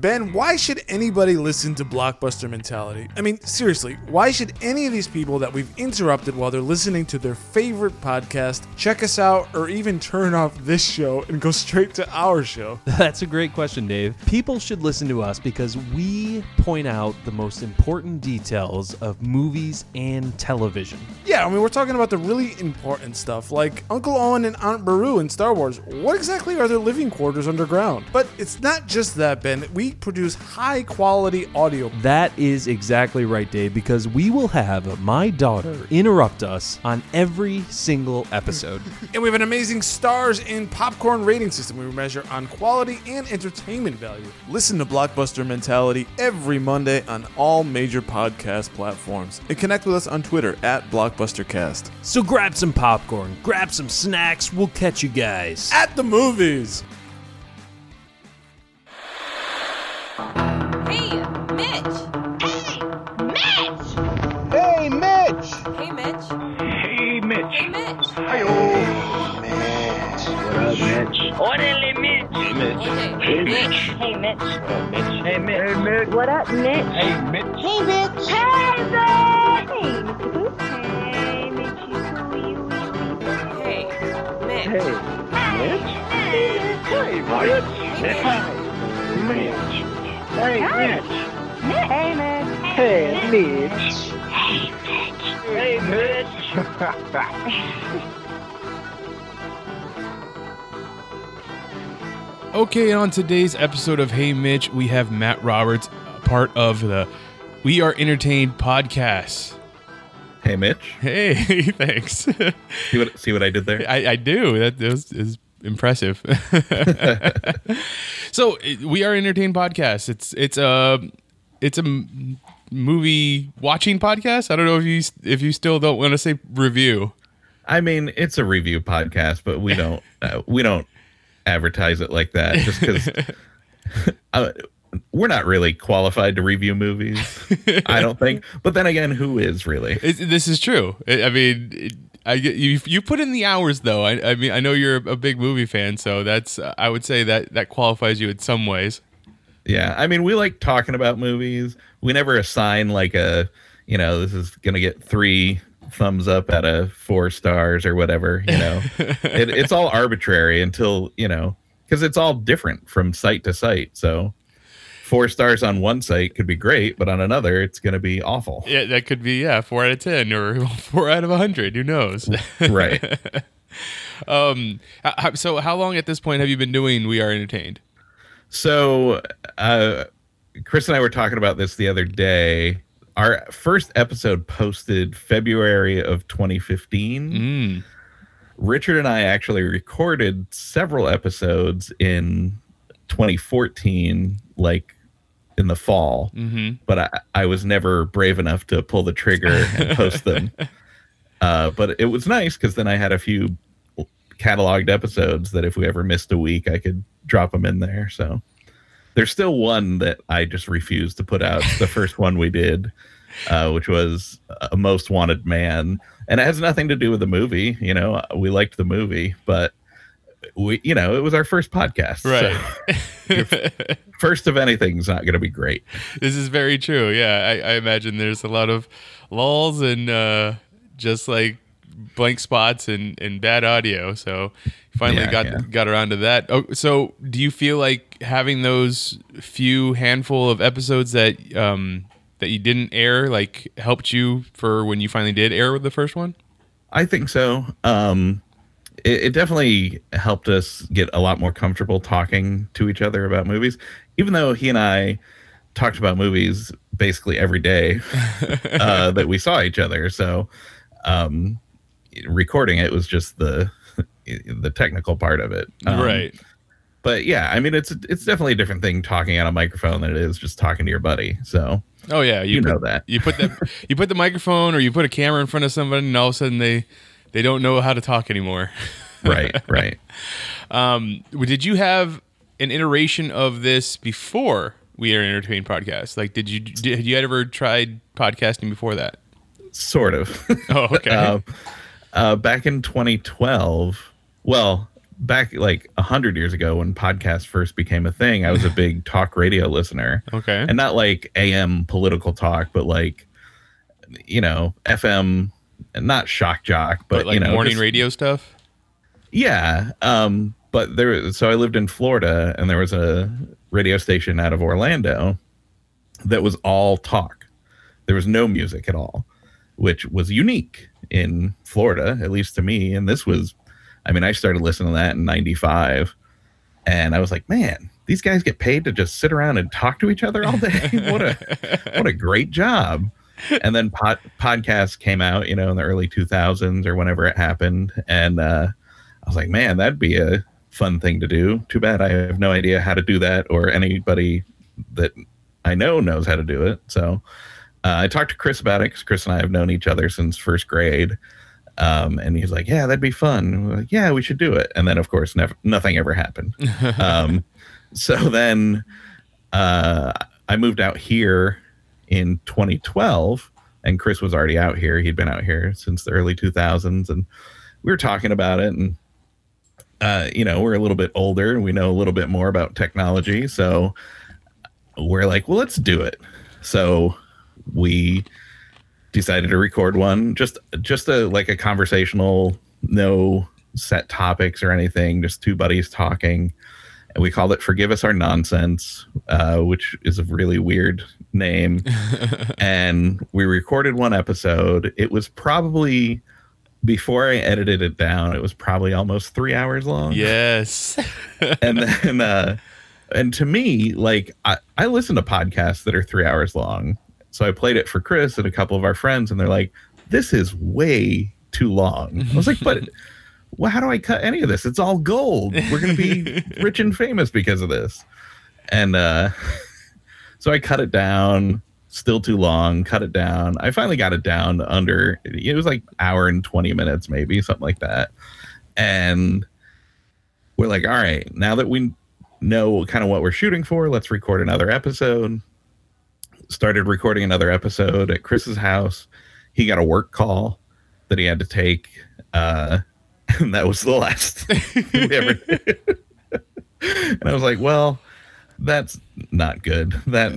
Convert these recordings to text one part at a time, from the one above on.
Ben, why should anybody listen to Blockbuster Mentality? I mean, seriously, why should any of these people that we've interrupted while they're listening to their favorite podcast check us out or even turn off this show and go straight to our show? That's a great question, Dave. People should listen to us because we point out the most important details of movies and television. Yeah, I mean, we're talking about the really important stuff like Uncle Owen and Aunt Beru in Star Wars. What exactly are their living quarters underground? But it's not just that, Ben. We produce high-quality audio. That is exactly right, Dave, because we will have my daughter interrupt us on every single episode. And we have an amazing stars and popcorn rating system. We measure on quality and entertainment value. Listen to Blockbuster Mentality every Monday on all major podcast platforms. And connect with us on Twitter at BlockbusterCast. So grab some popcorn, grab some snacks. We'll catch you guys at the movies. Hey, Mitch. What up, Mitch? Hey, Mitch. Hey, Mitch. Hey, Mitch. Hey, Mitch. Hey, Mitch. Hey, Mitch. Hey, Mitch. Hey, Mitch. Hey, Mitch. Hey, Mitch. Okay, on today's episode of Hey Mitch, we have Matt Roberts, part of the We Are Entertained podcast. Hey Mitch. Hey, thanks. See what I did there? I do. That was impressive. So, We Are Entertained podcast. It's a movie watching podcast. I don't know if you still don't want to say review. I mean, it's a review podcast, but we don't advertise it like that just because we're not really qualified to review movies, I don't think. But then again, who is really? This is true. I mean, you put in the hours, though. I mean, I know you're a big movie fan, so that's I would say that qualifies you in some ways. Yeah, I mean, we like talking about movies. We never assign like this is gonna get 3 thumbs up out of 4 stars or whatever, you know. it's all arbitrary until, you know, because it's all different from site to site. So 4 stars on one site could be great, but on another it's going to be awful. Yeah, that could be 4 out of 10 or 4 out of 100. Who knows? Right. So how long at this point have you been doing We Are Entertained? So Chris and I were talking about this the other day. Our first episode posted February of 2015. Richard and I actually recorded several episodes in 2014, like in the fall. Mm-hmm. But I was never brave enough to pull the trigger and post them. But it was nice because then I had a few cataloged episodes that if we ever missed a week, I could drop them in there. So there's still one that I just refused to put out. The first one we did, which was A Most Wanted Man. And it has nothing to do with the movie. You know, we liked the movie, but we, you know, it was our first podcast. Right. So first of anything's not going to be great. This is very true. Yeah. I imagine there's a lot of lulls and just like blank spots and bad audio. So finally got around to that. Oh, so do you feel like having those few handful of episodes that you didn't air like helped you for when you finally did air with the first one? I think so. It definitely helped us get a lot more comfortable talking to each other about movies, even though he and I talked about movies basically every day that we saw each other. So recording it was just the technical part of it, right? But yeah, I mean, it's definitely a different thing talking on a microphone than it is just talking to your buddy. So oh yeah, you put the microphone or you put a camera in front of somebody, and all of a sudden they don't know how to talk anymore. Right. Did you have an iteration of this before We Are Entertained podcast? Like, had you ever tried podcasting before that? Sort of. Oh, okay. Back in 2012, back like 100 years ago when podcasts first became a thing, I was a big talk radio listener. Okay. And not like AM political talk, but like, you know, FM, not shock jock, but like, you know, morning radio stuff. Yeah. But so I lived in Florida, and there was a radio station out of Orlando that was all talk. There was no music at all, which was unique in Florida, at least to me. And this was, I mean, I started listening to that in 95, and I was like, man, these guys get paid to just sit around and talk to each other all day. What a great job. And then podcasts came out, you know, in the early 2000s or whenever it happened. And I was like, man, that'd be a fun thing to do. Too bad I have no idea how to do that, or anybody that I know knows how to do it. So I talked to Chris about it, because Chris and I have known each other since first grade. And he's like, yeah, that'd be fun. And we're like, yeah, we should do it. And then, of course, nothing ever happened. So then I moved out here in 2012, and Chris was already out here. He'd been out here since the early 2000s, and we were talking about it. And, you know, we're a little bit older, and we know a little bit more about technology. So we're like, well, let's do it. So we decided to record one, just a conversational, no set topics or anything, just two buddies talking. And we called it Forgive Us Our Nonsense, which is a really weird name. And we recorded one episode. It was probably, before I edited it down, it was probably almost 3 hours long. Yes. And then, and to me, like, I listen to podcasts that are 3 hours long. So I played it for Chris and a couple of our friends, and they're like, this is way too long. I was like, but well, how do I cut any of this? It's all gold. We're going to be rich and famous because of this. And so I cut it down, still too long, cut it down. I finally got it down to under, it was like hour and 20 minutes, maybe something like that. And we're like, all right, now that we know kind of what we're shooting for, let's record another episode. Started recording another episode at Chris's house. He got a work call that he had to take. And that was the last thing we ever did. And I was like, well, that's not good. That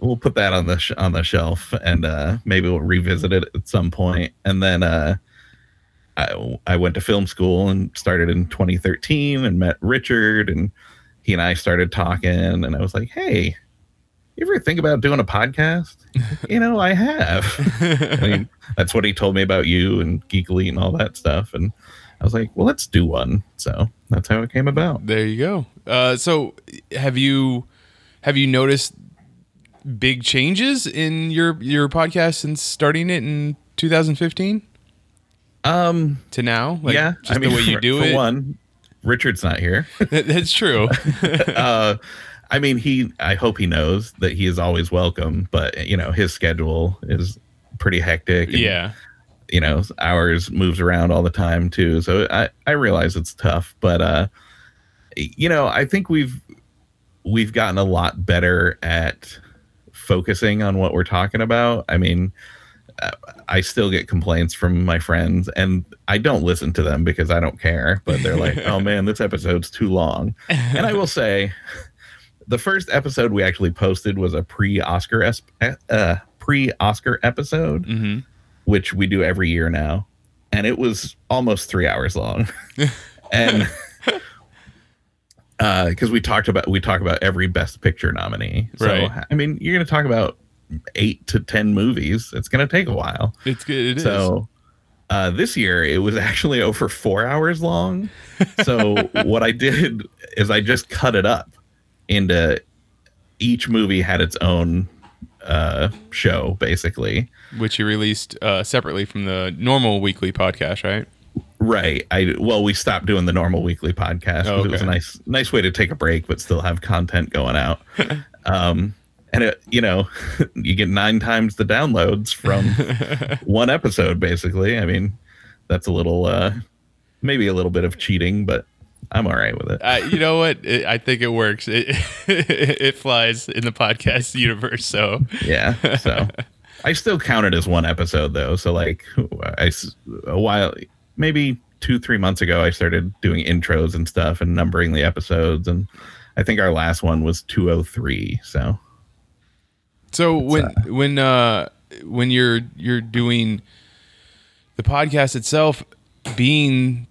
we'll put that on the shelf, and maybe we'll revisit it at some point. And then I went to film school and started in 2013 and met Richard, and he and I started talking, and I was like, hey, you ever think about doing a podcast? You know, I have. I mean, that's what he told me about you and Geek Elite and all that stuff. And I was like, well, let's do one. So that's how it came about. There you go. So have you noticed big changes in your podcast since starting it in 2015? To now? Like, yeah. Just the way you do it? For one, Richard's not here. That's true. I mean, I hope he knows that he is always welcome, but, you know, his schedule is pretty hectic. And, yeah. You know, ours moves around all the time, too. So I realize it's tough, but, you know, I think we've gotten a lot better at focusing on what we're talking about. I mean, I still get complaints from my friends, and I don't listen to them because I don't care, but they're like, oh, man, this episode's too long. And I will say, the first episode we actually posted was a pre-Oscar episode, mm-hmm. which we do every year now, and it was almost 3 hours long, and because we talk about every Best Picture nominee. So right. I mean, you're going to talk about 8 to 10 movies. It's going to take a while. It's good. So. This year, it was actually over 4 hours long. So what I did is I just cut it up into each movie had its own show, basically, which you released separately from the normal weekly podcast, right? Right. We stopped doing the normal weekly podcast. Oh, okay. It was a nice way to take a break, but still have content going out. And it, you know, you get 9 times the downloads from one episode, basically. I mean, that's a little, maybe a little bit of cheating, but I'm all right with it. You know what? I think it works. It flies in the podcast universe. So yeah. So I still count it as one episode though. So like a while, maybe 2-3 months ago, I started doing intros and stuff and numbering the episodes. And I think our last one was 203. So when you're doing the podcast itself, being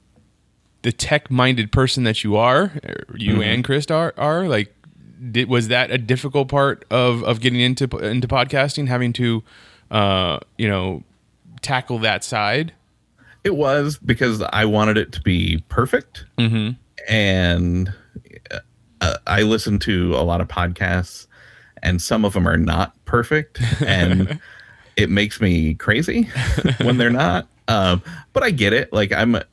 the tech-minded person that you are, mm-hmm. and Chris are like, was that a difficult part of getting into podcasting, having to, tackle that side? It was, because I wanted it to be perfect, mm-hmm. and I listen to a lot of podcasts, and some of them are not perfect, and it makes me crazy when they're not. But I get it. Like I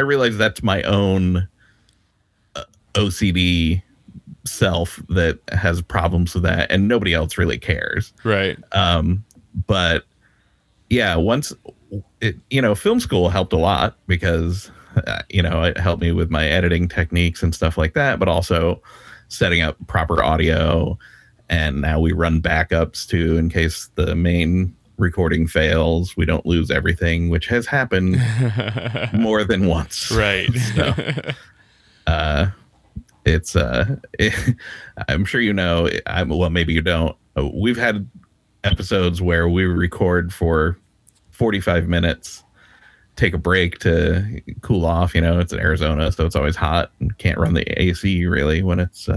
realize that's my own OCD self that has problems with that, and nobody else really cares. Right. But yeah, once film school helped a lot, because it helped me with my editing techniques and stuff like that, but also setting up proper audio. And now we run backups too, in case the main recording fails, we don't lose everything, which has happened more than once. Right. So, I'm sure maybe you don't. We've had episodes where we record for 45 minutes, take a break to cool off. It's in Arizona, so it's always hot and can't run the AC really when it's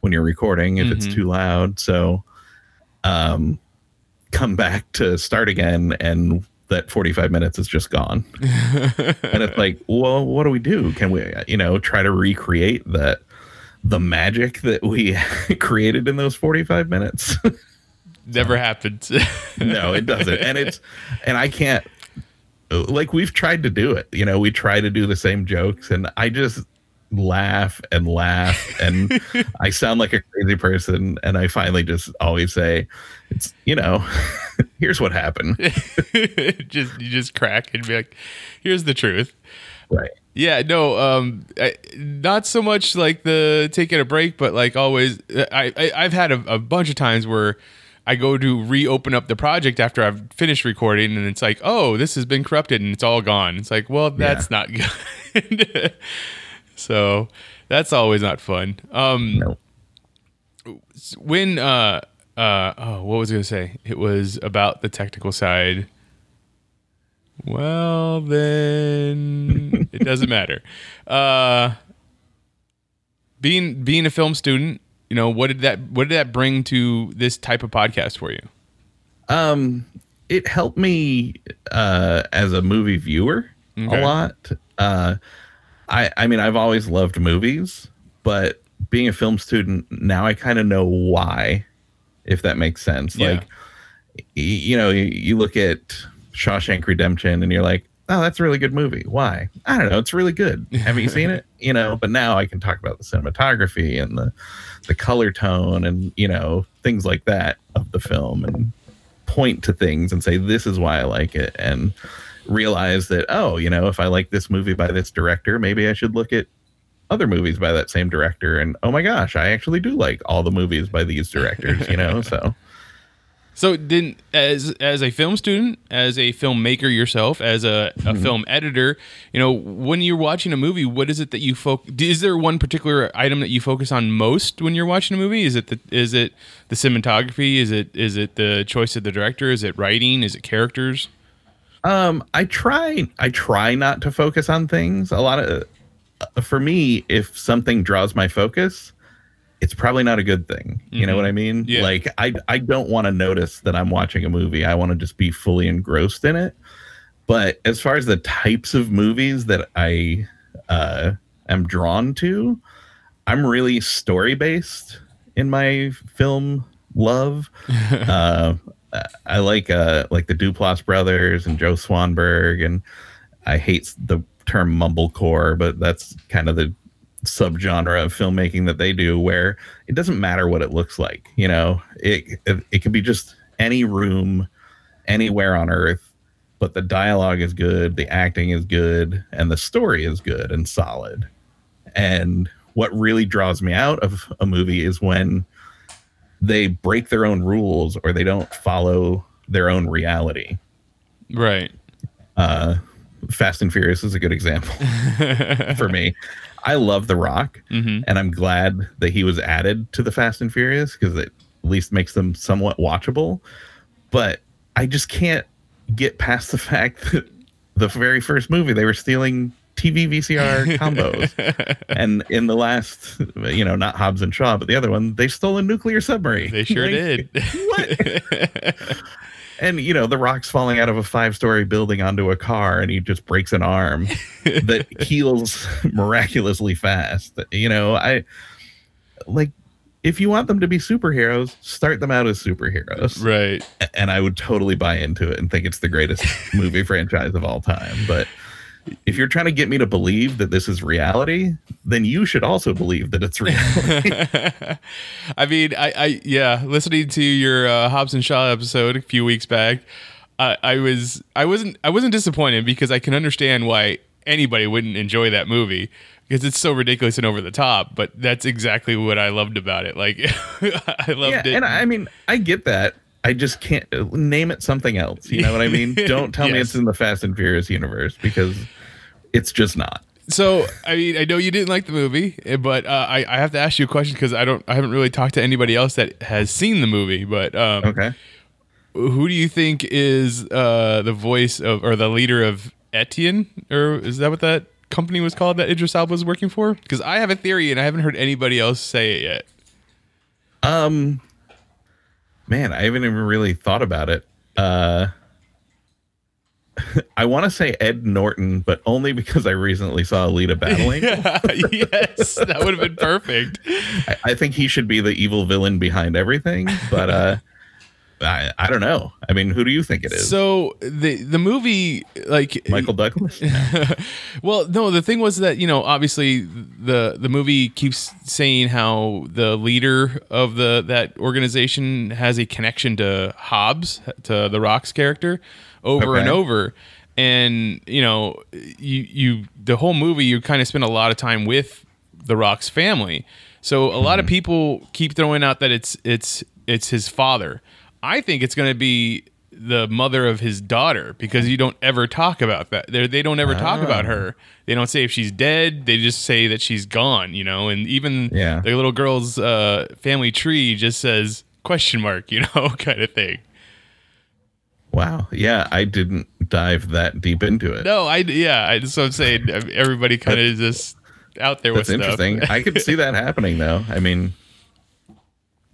when you're recording, if mm-hmm. it's too loud. So, come back to start again, and that 45 minutes is just gone. And it's like, well, what do we do? Can we, try to recreate the magic that we created in those 45 minutes? Never happens. No, it doesn't. And I can't, like, we've tried to do it. We try to do the same jokes, and I just laugh and laugh, and I sound like a crazy person, and I finally just always say, it's here's what happened. you just crack and be like, here's the truth. Right. Yeah. No, not so much like the taking a break, but like always I've had a bunch of times where I go to reopen up the project after I've finished recording, and it's like, oh, this has been corrupted and it's all gone. It's like, well, that's not good. So that's always not fun. No. When what was I gonna say? It was about the technical side. Well, then it doesn't matter. Being a film student, what did that bring to this type of podcast for you? It helped me as a movie viewer a lot. I mean, I've always loved movies, but being a film student now, I kind of know why, if that makes sense. Yeah. Like, you look at Shawshank Redemption and you're like, oh, that's a really good movie. Why? I don't know. It's really good. Haven't you seen it? But now I can talk about the cinematography and the color tone and, things like that of the film, and point to things and say, this is why I like it. And realize that, if I like this movie by this director, maybe I should look at other movies by that same director, and oh my gosh, I actually do like all the movies by these directors. So then, as a film student, as a filmmaker yourself, as a film editor, when you're watching a movie, what is it that you is there one particular item that you focus on most when you're watching a movie? Is it the cinematography? Is it the choice of the director? Is it writing? Is it characters? I try not to focus on things. For me, if something draws my focus, it's probably not a good thing. You mm-hmm. know what I mean? Yeah. Like, I don't want to notice that I'm watching a movie. I want to just be fully engrossed in it. But as far as the types of movies that I am drawn to, I'm really story-based in my film love. I like the Duplass brothers and Joe Swanberg, and I hate the term mumblecore, but that's kind of the subgenre of filmmaking that they do, where it doesn't matter what it looks like. It could be just any room, anywhere on earth, but the dialogue is good, the acting is good, and the story is good and solid. And what really draws me out of a movie is when they break their own rules or they don't follow their own reality. Right. Fast and Furious is a good example for me. I love The Rock, and I'm glad that he was added to the Fast and Furious because it at least makes them somewhat watchable. But I just can't get past the fact that the very first movie, they were stealing TV VCR combos. And in the last, you know, not Hobbs and Shaw, but the other one, they stole a nuclear submarine. They sure did. What? And, you know, The Rock's falling out of a 5-story building onto a car and he just breaks an arm that heals miraculously fast. You know, I like, if you want them to be superheroes, start them out as superheroes. Right. And I would totally buy into it and think it's the greatest movie franchise of all time. But if you're trying to get me to believe that this is reality, then you should also believe that it's reality. I mean, I listening to your Hobbs and Shaw episode a few weeks back, I wasn't disappointed because I can understand why anybody wouldn't enjoy that movie because it's so ridiculous and over the top. But that's exactly what I loved about it. Like, I loved it. And I mean, I get that. I just can't name it something else. You know what I mean? Don't tell me it's in the Fast and Furious universe because it's just not. So, I mean, I know you didn't like the movie, but I have to ask you a question because I haven't really talked to anybody else that has seen the movie. But okay, who do you think is the voice of or the leader of Etienne? Or is that what that company was called that Idris Elba was working for? Because I have a theory and I haven't heard anybody else say it yet. Man, I haven't even really thought about it. I want to say Ed Norton, but only because I recently saw Alita battling. Yes, that would have been perfect. I think he should be the evil villain behind everything, but I don't know. I mean, who do you think it is? So the movie, like Michael Douglas. Well, no, the thing was that, you know, obviously the movie keeps saying how the leader of that organization has a connection to Hobbs, to The Rock's character, and over. And, you know, you the whole movie you kind of spend a lot of time with The Rock's family. So a lot of people keep throwing out that it's his father. I think it's going to be the mother of his daughter because you don't ever talk about that. They don't ever talk about her. They don't say if she's dead. They just say that she's gone, you know, and even the little girl's family tree just says "?", you know, kind of thing. Wow. Yeah. I didn't dive that deep into it. No, that's what I'm saying. Everybody kind of is just out there with stuff. That's interesting. I could see that happening though. I mean,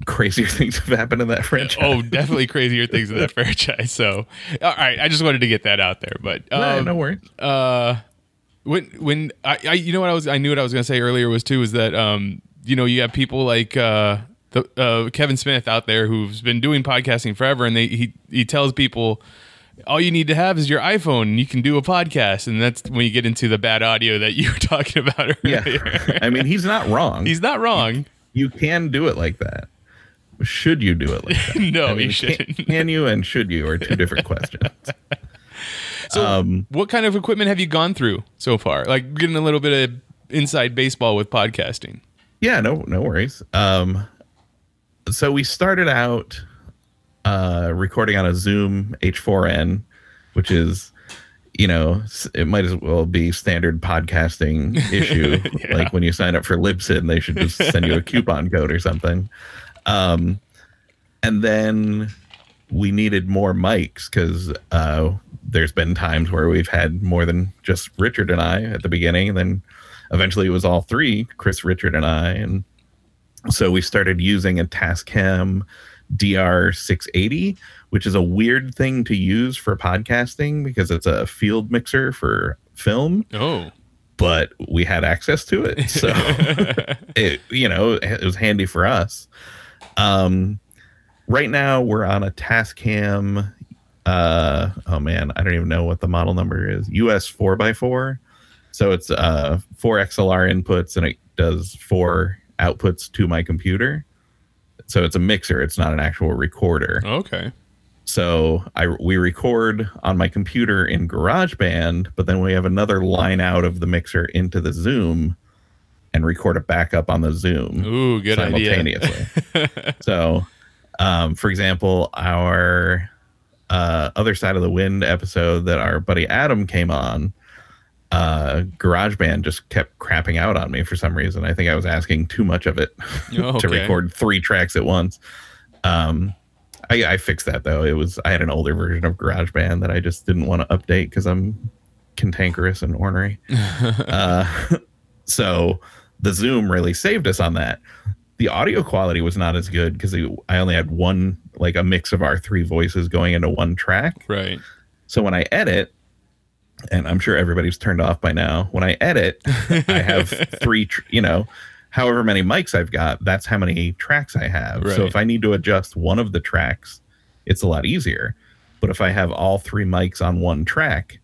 crazier things have happened in that franchise. Oh, definitely crazier things in that franchise. So, all right, I just wanted to get that out there. But no worries. When I you know what I knew what I was going to say earlier was that you know, you have people like Kevin Smith out there who's been doing podcasting forever, and he tells people all you need to have is your iPhone and you can do a podcast, and that's when you get into the bad audio that you were talking about earlier. Yeah, I mean, he's not wrong. He's not wrong. You can do it like that. Should you do it like that? No, I mean, you shouldn't. Can you and should you are two different questions. So what kind of equipment have you gone through so far? Like getting a little bit of inside baseball with podcasting. Yeah, no worries. So we started out recording on a Zoom H4n, which is, you know, it might as well be standard podcasting issue. Yeah. Like when you sign up for Libsyn, they should just send you a coupon code or something. And then we needed more mics because there's been times where we've had more than just Richard and I at the beginning, and then eventually it was all three, Chris, Richard, and I. And so we started using a Tascam DR680, which is a weird thing to use for podcasting because it's a field mixer for film. Oh. But we had access to it, so it was handy for us. Right now we're on a Tascam, I don't even know what the model number is, US 4x4. So it's 4 XLR inputs and it does 4 outputs to my computer. So it's a mixer. It's not an actual recorder. Okay. So we record on my computer in GarageBand, but then we have another line out of the mixer into the Zoom and record it back up on the Zoom. Ooh, good simultaneously. Idea. So, for example, our Other Side of the Wind episode that our buddy Adam came on, GarageBand just kept crapping out on me for some reason. I think I was asking too much of it to record three tracks at once. I fixed that though. I had an older version of GarageBand that I just didn't want to update because I'm cantankerous and ornery. So the Zoom really saved us on that. The audio quality was not as good because I only had one, like a mix of our three voices going into one track. Right. So when I edit, and I'm sure everybody's turned off by now, when I edit, I have three, however many mics I've got, that's how many tracks I have. Right. So if I need to adjust one of the tracks, it's a lot easier. But if I have all three mics on one track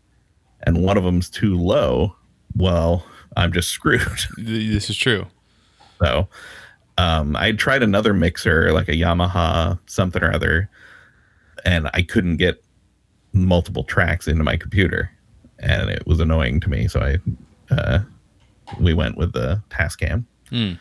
and one of them's too low, well, I'm just screwed. This is true. So I tried another mixer, like a Yamaha something or other, and I couldn't get multiple tracks into my computer. And it was annoying to me. So we went with the Tascam. Mm.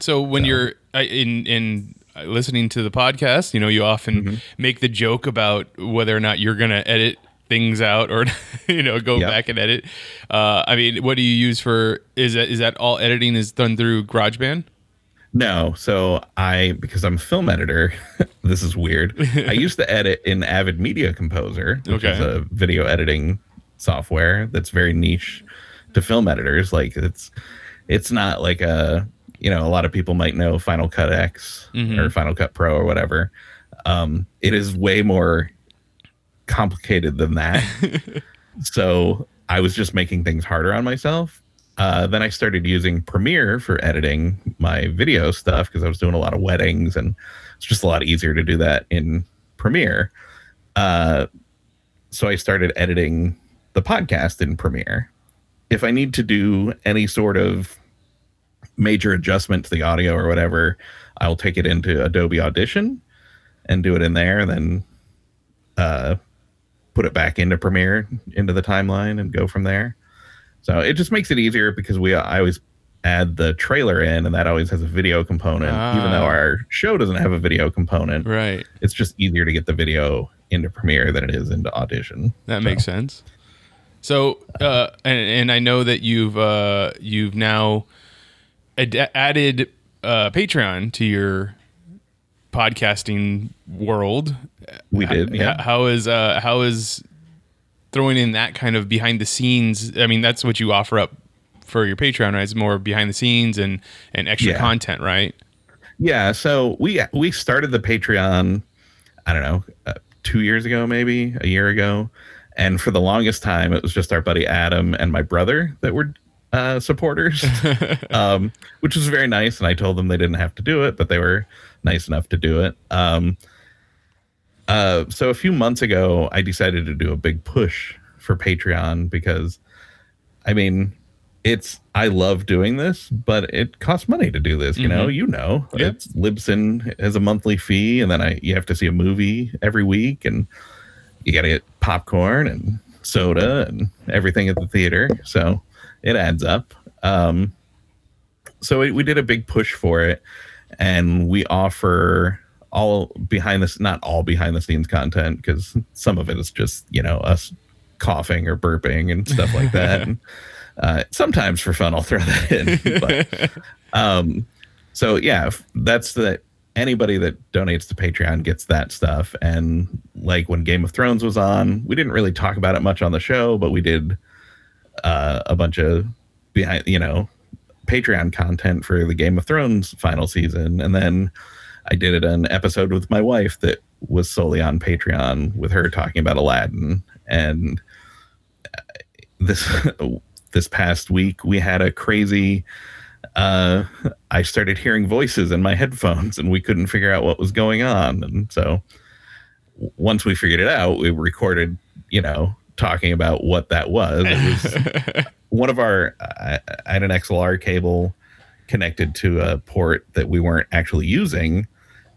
So when you're in listening to the podcast, you often make the joke about whether or not you're going to edit things out or, go back and edit. What do you use for, is that all editing is done through GarageBand? No. So because I'm a film editor, this is weird. I used to edit in Avid Media Composer, which is a video editing software that's very niche to film editors. Like it's not like a lot of people might know Final Cut X or Final Cut Pro or whatever. It is way more complicated than that. So I was just making things harder on myself. Then I started using Premiere for editing my video stuff because I was doing a lot of weddings and it's just a lot easier to do that in Premiere. So I started editing the podcast in Premiere. If I need to do any sort of major adjustment to the audio or whatever, I'll take it into Adobe Audition and do it in there, and then put it back into Premiere, into the timeline, and go from there. So it just makes it easier because I always add the trailer in, and that always has a video component, even though our show doesn't have a video component. Right. It's just easier to get the video into Premiere than it is into Audition. That makes sense. So, and I know that you've now added Patreon to your podcasting world. We did. Yeah. How is throwing in that kind of behind the scenes? I mean, that's what you offer up for your Patreon, right? It's more behind the scenes and extra content, right? Yeah. So we started the Patreon, I don't know, 2 years ago, maybe a year ago. And for the longest time, it was just our buddy Adam and my brother that were supporters, which was very nice. And I told them they didn't have to do it, but they were nice enough to do it. So a few months ago, I decided to do a big push for Patreon because, I love doing this, but it costs money to do this. Yep. It's Libsyn has a monthly fee, and then you have to see a movie every week, and you got to get popcorn and soda and everything at the theater. So it adds up. So we did a big push for it, and we offer not all behind the scenes content, because some of it is just, us coughing or burping and stuff like that. And, sometimes for fun, I'll throw that in. But, so yeah, that's the, anybody that donates to Patreon gets that stuff. And like when Game of Thrones was on, we didn't really talk about it much on the show, but we did a bunch of behind, Patreon content for the Game of Thrones final season. And then I did an episode with my wife that was solely on Patreon with her talking about Aladdin. And this past week, we had a crazy... I started hearing voices in my headphones, and we couldn't figure out what was going on. And so once we figured it out, we recorded, talking about what that was. It was one of our, I had an XLR cable connected to a port that we weren't actually using.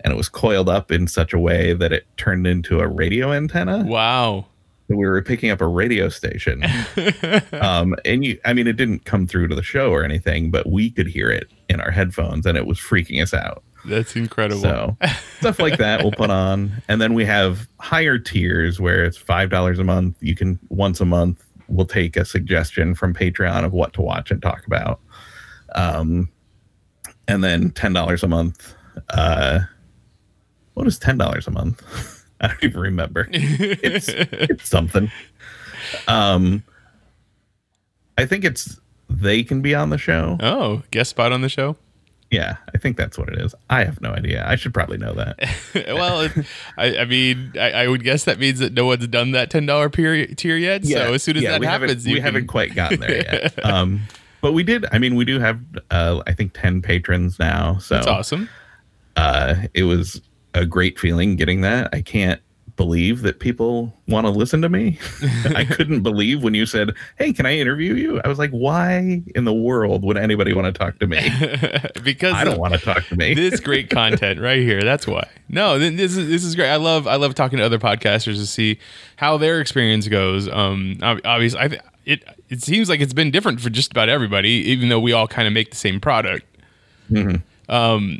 and it was coiled up in such a way that it turned into a radio antenna. Wow. So we were picking up a radio station. It didn't come through to the show or anything, but we could hear it in our headphones, and it was freaking us out. That's incredible. So stuff like that we'll put on. And then we have higher tiers where it's $5 a month. You can, once a month, we'll take a suggestion from Patreon of what to watch and talk about. And then $10 a month. What is $10 a month? I don't even remember. It's something. I think it's they can be on the show. Oh, guest spot on the show? Yeah, I think that's what it is. I have no idea. I should probably know that. Well, I would guess that means that no one's done that $10 tier yet. Yeah, so as soon as that happens, we haven't quite gotten there yet. But we did. I mean, we do have, I think, 10 patrons now. So that's awesome. It was a great feeling getting that. I can't believe that people want to listen to me. I couldn't believe when you said, hey, can I interview you? I was like, why in the world would anybody want to talk to me? Because I don't want to talk to me. This great content right here. That's why. No, this is great. I love talking to other podcasters to see how their experience goes. Obviously, it seems like it's been different for just about everybody, even though we all kind of make the same product. Mm-hmm.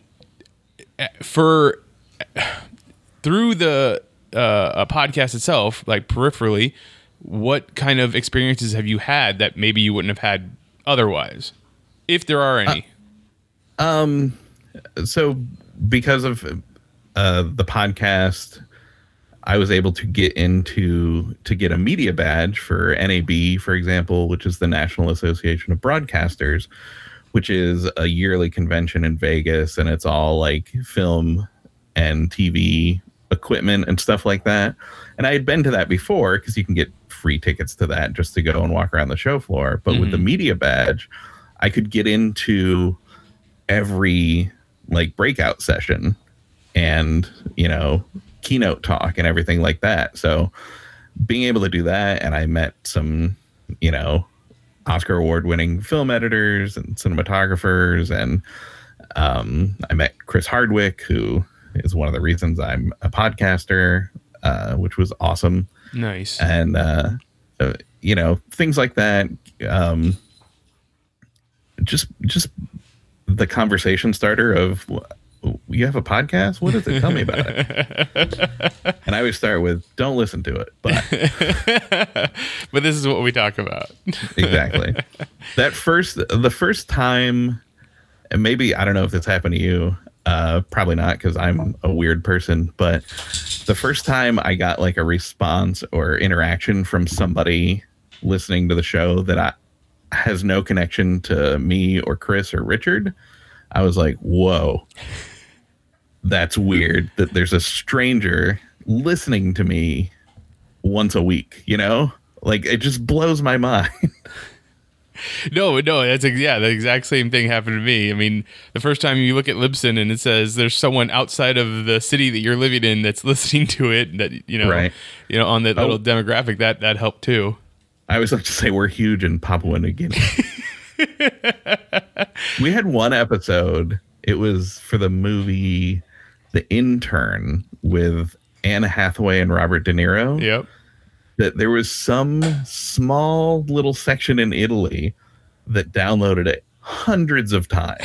Through the a podcast itself, like peripherally, what kind of experiences have you had that maybe you wouldn't have had otherwise, if there are any? So because of the podcast, I was able to get a media badge for NAB, for example, which is the National Association of Broadcasters, which is a yearly convention in Vegas, and it's all like film and TV equipment and stuff like that. And I had been to that before because you can get free tickets to that just to go and walk around the show floor. But with the media badge, I could get into every like breakout session and, keynote talk and everything like that. So being able to do that, and I met some, Oscar award winning film editors and cinematographers, and I met Chris Hardwick, who is one of the reasons I'm a podcaster, which was awesome. Nice. And, things like that. Just the conversation starter of, you have a podcast? What is it? Tell me about it. And I always start with, don't listen to it. But but this is what we talk about. Exactly. The first time, and maybe, I don't know if this happened to you, probably not, because I'm a weird person, but the first time I got like a response or interaction from somebody listening to the show that has no connection to me or Chris or Richard, I was like, whoa, that's weird that there's a stranger listening to me once a week, like it just blows my mind. No, that's the exact same thing happened to me. I mean, the first time you look at Libsyn and it says there's someone outside of the city that you're living in that's listening to it, that right. On that little demographic, that helped too. I always like to say we're huge in Papua New Guinea. We had one episode. It was for the movie The Intern with Anne Hathaway and Robert De Niro. Yep. That there was some small little section in Italy that downloaded it hundreds of times.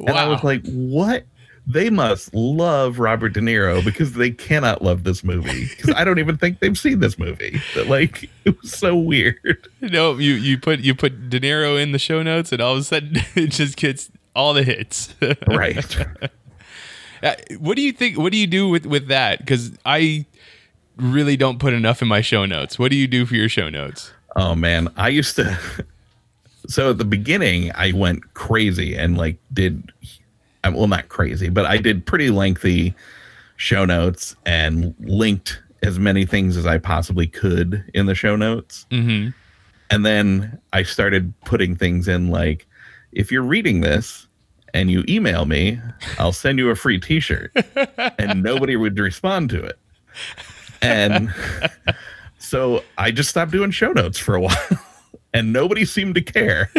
Wow. And I was like, what? They must love Robert De Niro because they cannot love this movie. Because I don't even think they've seen this movie. But like, it was so weird. No, you put De Niro in the show notes and all of a sudden it just gets all the hits. Right. What do you think? What do you do with that? Because I really don't put enough in my show notes. What do you do for your show notes? Oh man, I used to. So at the beginning, I went crazy and like did, well, not crazy, but I did pretty lengthy show notes and linked as many things as I possibly could in the show notes. Mm-hmm. And then I started putting things in like, if you're reading this and you email me, I'll send you a free t-shirt. And nobody would respond to it. And so I just stopped doing show notes for a while, and nobody seemed to care.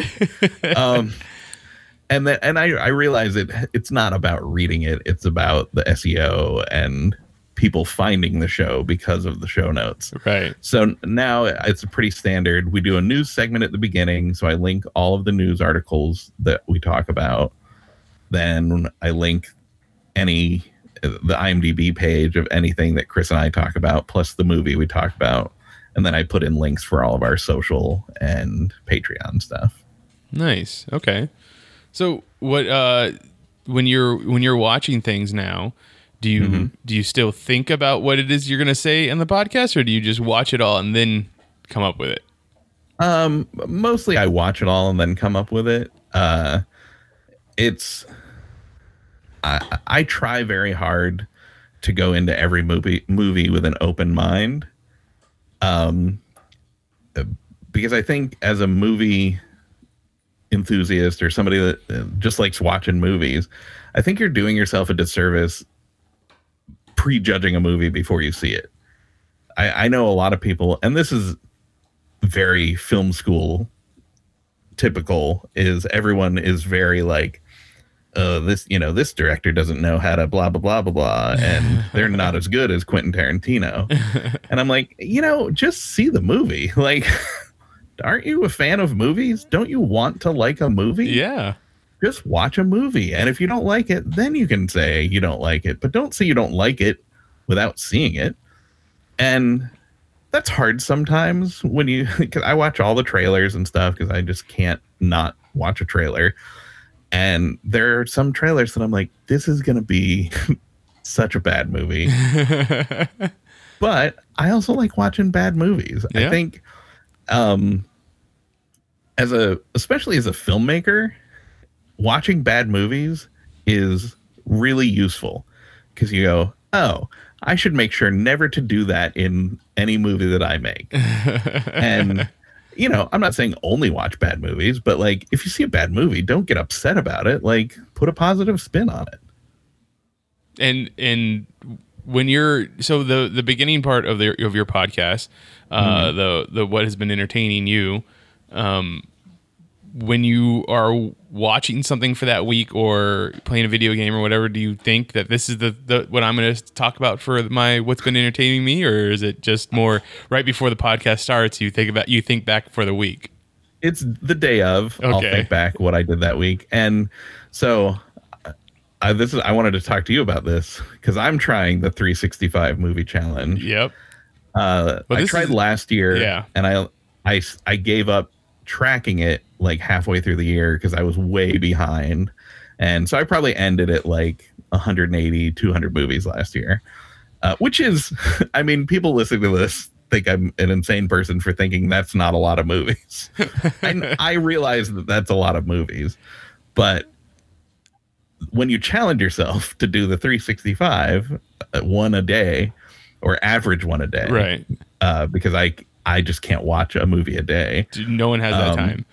And then, and I realize it's not about reading it. It's about the SEO and people finding the show because of the show notes. Right. So now it's pretty standard. We do a news segment at the beginning. So I link all of the news articles that we talk about. Then I link the IMDb page of anything that Chris and I talk about, plus the movie we talk about. And then I put in links for all of our social and Patreon stuff. Nice. Okay. So what when you're watching things now, do you still think about what it is you're going to say in the podcast, or do you just watch it all and then come up with it? Mostly I watch it all and then come up with it. I try very hard to go into every movie with an open mind. Because I think as a movie enthusiast or somebody that just likes watching movies, I think you're doing yourself a disservice prejudging a movie before you see it. I know a lot of people, and this is very film school typical, is everyone is very like, this director doesn't know how to blah, blah, blah, blah, blah, and they're not as good as Quentin Tarantino. And I'm like, just see the movie. Like, aren't you a fan of movies? Don't you want to like a movie? Yeah. Just watch a movie. And if you don't like it, then you can say you don't like it. But don't say you don't like it without seeing it. And that's hard sometimes because I watch all the trailers and stuff because I just can't not watch a trailer. And there are some trailers that I'm like, this is going to be such a bad movie. But I also like watching bad movies. Yeah. I think especially as a filmmaker, watching bad movies is really useful because you go, oh, I should make sure never to do that in any movie that I make. And I'm not saying only watch bad movies, but like if you see a bad movie, don't get upset about it. Like put a positive spin on it. And when the beginning part of your podcast, the what has been entertaining you, when you are watching something for that week or playing a video game or whatever, do you think that this is the what I'm going to talk about for my what's been entertaining me, or is it just more right before the podcast starts? You think back for the week. It's the day of. Okay. I'll think back what I did that week, and so I wanted to talk to you about this because I'm trying the 365 movie challenge. Yep. I tried last year, yeah, and I gave up tracking it like halfway through the year because I was way behind, and so I probably ended at like 200 movies last year, which is, I mean, people listening to this think I'm an insane person for thinking that's not a lot of movies. And I realize that that's a lot of movies, but when you challenge yourself to do the 365, one a day or average one a day, right? Because I just can't watch a movie a day. No one has that time.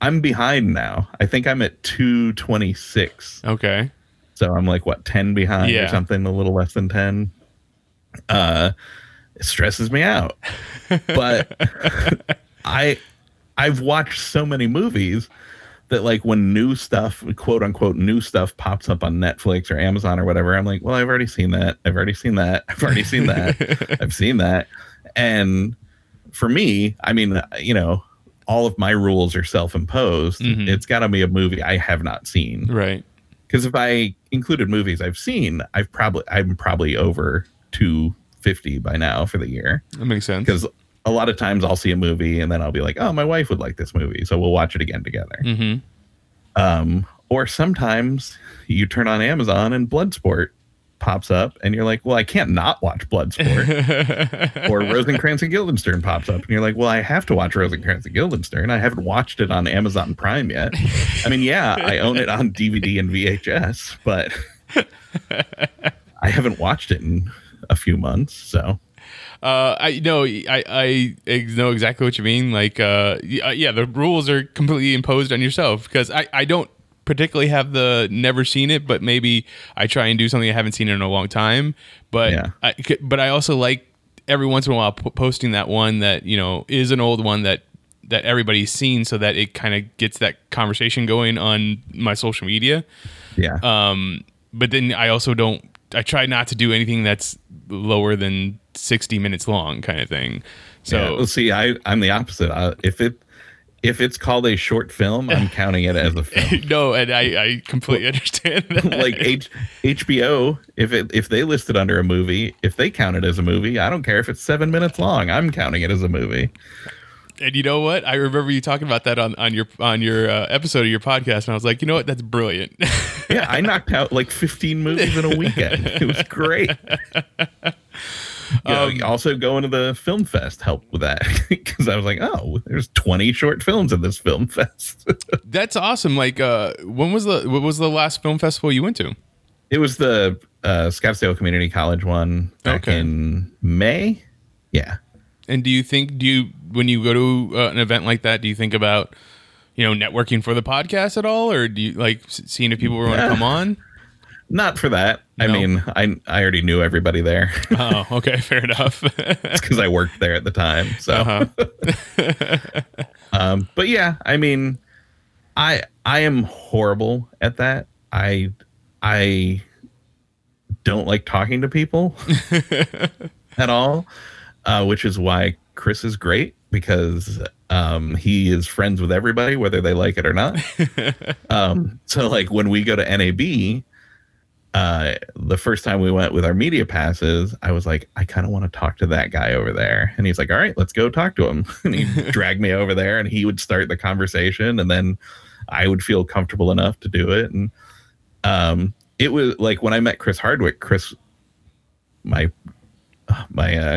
I'm behind now. I think I'm at 226. Okay. So I'm like, what, 10 behind or something, a little less than 10. It stresses me out. But I've watched so many movies that like when new stuff, quote unquote, new stuff pops up on Netflix or Amazon or whatever, I'm like, well, I've already seen that. I've already seen that. I've already seen that. I've seen that. And for me, I mean, all of my rules are self-imposed. Mm-hmm. It's got to be a movie I have not seen. Right. Because if I included movies I've seen, I'm probably over 250 by now for the year. That makes sense. Because a lot of times I'll see a movie and then I'll be like, oh, my wife would like this movie, so we'll watch it again together. Mm-hmm. Or sometimes you turn on Amazon and Bloodsport pops up and you're like, well, I can't not watch Bloodsport. Or Rosencrantz and Guildenstern pops up and you're like, well, I have to watch Rosencrantz and Guildenstern. I haven't watched it on Amazon Prime yet. I mean, yeah, I own it on DVD and VHS, but I haven't watched it in a few months, so... I know exactly what you mean. Like, the rules are completely imposed on yourself because I don't particularly have the never seen it, but maybe I try and do something I haven't seen in a long time. But yeah. But I also like every once in a while posting that one that is an old one that that everybody's seen, so that it kind of gets that conversation going on my social media. Yeah. But then I also don't, I try not to do anything that's lower than 60 minutes long kind of thing. So yeah. Well, see, I'm the opposite. If it's called a short film, I'm counting it as a film. No, and I completely understand that. Like HBO, if they list it under a movie, if they count it as a movie, I don't care if it's 7 minutes long. I'm counting it as a movie. And you know what? I remember you talking about that on your episode of your podcast, and I was like, you know what? That's brilliant. Yeah, I knocked out like 15 movies in a weekend. It was great. Also going to the film fest helped with that, because I was like, oh, there's 20 short films in this film fest. That's awesome. Like, what was the last film festival you went to? It was the Scottsdale Community College one back in May. Yeah. And do you when you go to an event like that, do you think about, networking for the podcast at all, or do you like seeing if people want to come on? Not for that. No. I mean, I already knew everybody there. Oh, okay. Fair enough. It's because I worked there at the time. So, but yeah, I mean, I am horrible at that. I don't like talking to people at all, which is why Chris is great, because he is friends with everybody, whether they like it or not. So like when we go to NAB, the first time we went with our media passes, I was like, I kind of want to talk to that guy over there. And he's like, all right, let's go talk to him. And he dragged me over there, and he would start the conversation, and then I would feel comfortable enough to do it. And it was like when I met Chris Hardwick, my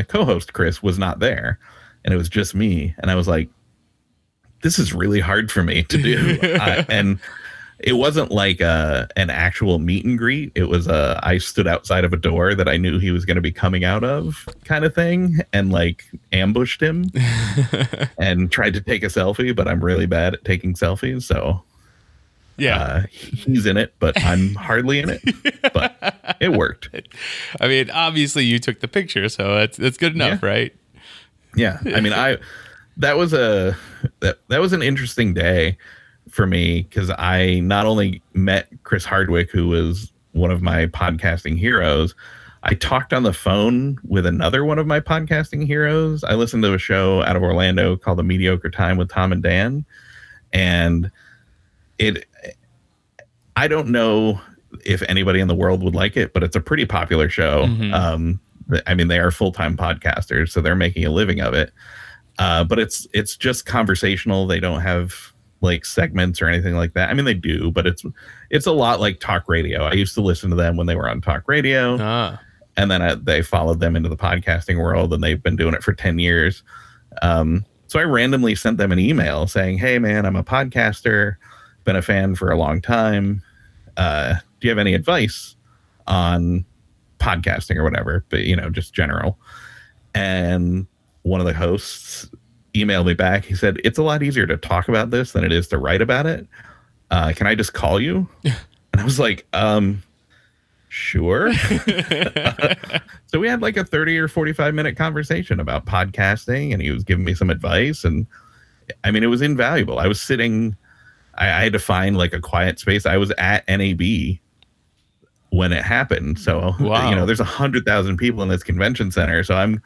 co-host Chris was not there, and it was just me. And I was like, this is really hard for me to do. It wasn't like an actual meet and greet. It was I stood outside of a door that I knew he was going to be coming out of kind of thing, and like ambushed him and tried to take a selfie, but I'm really bad at taking selfies. So yeah, he's in it, but I'm hardly in it, but it worked. I mean, obviously you took the picture, so that's good enough, yeah. Right? Yeah. I mean, that was an interesting day for me, because I not only met Chris Hardwick, who was one of my podcasting heroes, I talked on the phone with another one of my podcasting heroes. I listened to a show out of Orlando called The Mediocre Time with Tom and Dan, and I don't know if anybody in the world would like it, but it's a pretty popular show. Mm-hmm. I mean, they are full-time podcasters, so they're making a living of it. But it's just conversational. They don't have like segments or anything like that. I mean, they do, but it's a lot like talk radio. I used to listen to them when they were on talk radio, and then they followed them into the podcasting world, and they've been doing it for 10 years. So I randomly sent them an email saying, hey man, I'm a podcaster, been a fan for a long time. Do you have any advice on podcasting or whatever, but just general? And one of the hosts emailed me back. He said, it's a lot easier to talk about this than it is to write about it. Can I just call you? And I was like, sure. So we had like a 30 or 45 minute conversation about podcasting, and he was giving me some advice. And I mean, it was invaluable. I was sitting, I had to find like a quiet space. I was at NAB when it happened. So, wow. There's 100,000 people in this convention center. So I'm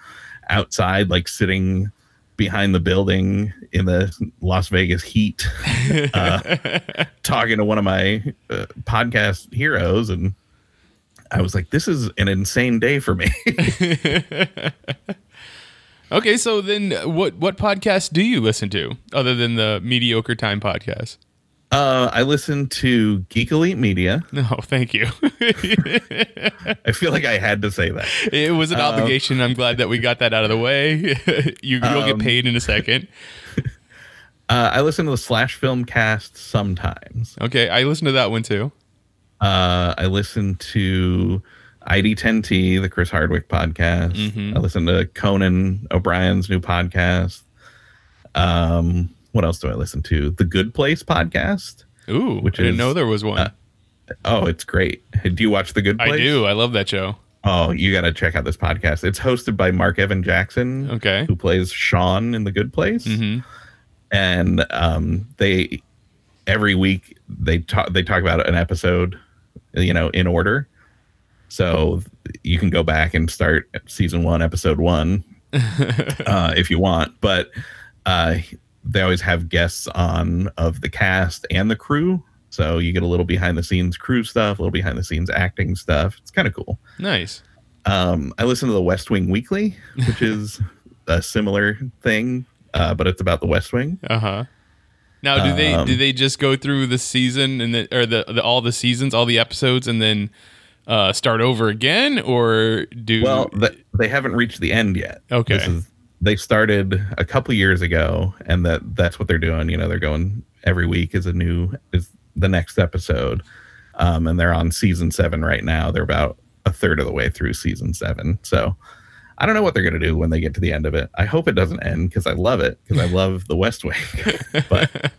outside, like sitting behind the building in the Las Vegas heat, talking to one of my podcast heroes, and I was like, this is an insane day for me. Okay, so then what podcasts do you listen to other than the Mediocre Time podcast? I listen to Geek Elite Media. No, thank you. I feel like I had to say that. It was an obligation. I'm glad that we got that out of the way. You'll get paid in a second. I listen to the /film cast sometimes. Okay, I listen to that one too. I listen to ID10T, the Chris Hardwick podcast. Mm-hmm. I listen to Conan O'Brien's new podcast. What else do I listen to? The Good Place podcast. Ooh, which I didn't know there was one. It's great. Do you watch The Good Place? I do. I love that show. Oh, you got to check out this podcast. It's hosted by Mark Evan Jackson, okay, who plays Sean in The Good Place. Mm-hmm. And they every week they talk about an episode, you know, in order. So you can go back and start season 1, episode 1 if you want. But they always have guests on of the cast and the crew. So you get a little behind the scenes crew stuff, a little behind the scenes acting stuff. It's kind of cool. Nice. I listen to the West Wing Weekly, which is a similar thing, but it's about the West Wing. Uh-huh. Now, do they just go through the season and all the seasons, all the episodes, and then start over again, or do? Well, they haven't reached the end yet. Okay. They started a couple years ago, and that's what they're doing. You know, they're going every week is the next episode, and they're on season 7 right now. They're about a third of the way through season 7, so I don't know what they're going to do when they get to the end of it. I hope it doesn't end because I love it, because I love the West Wing. But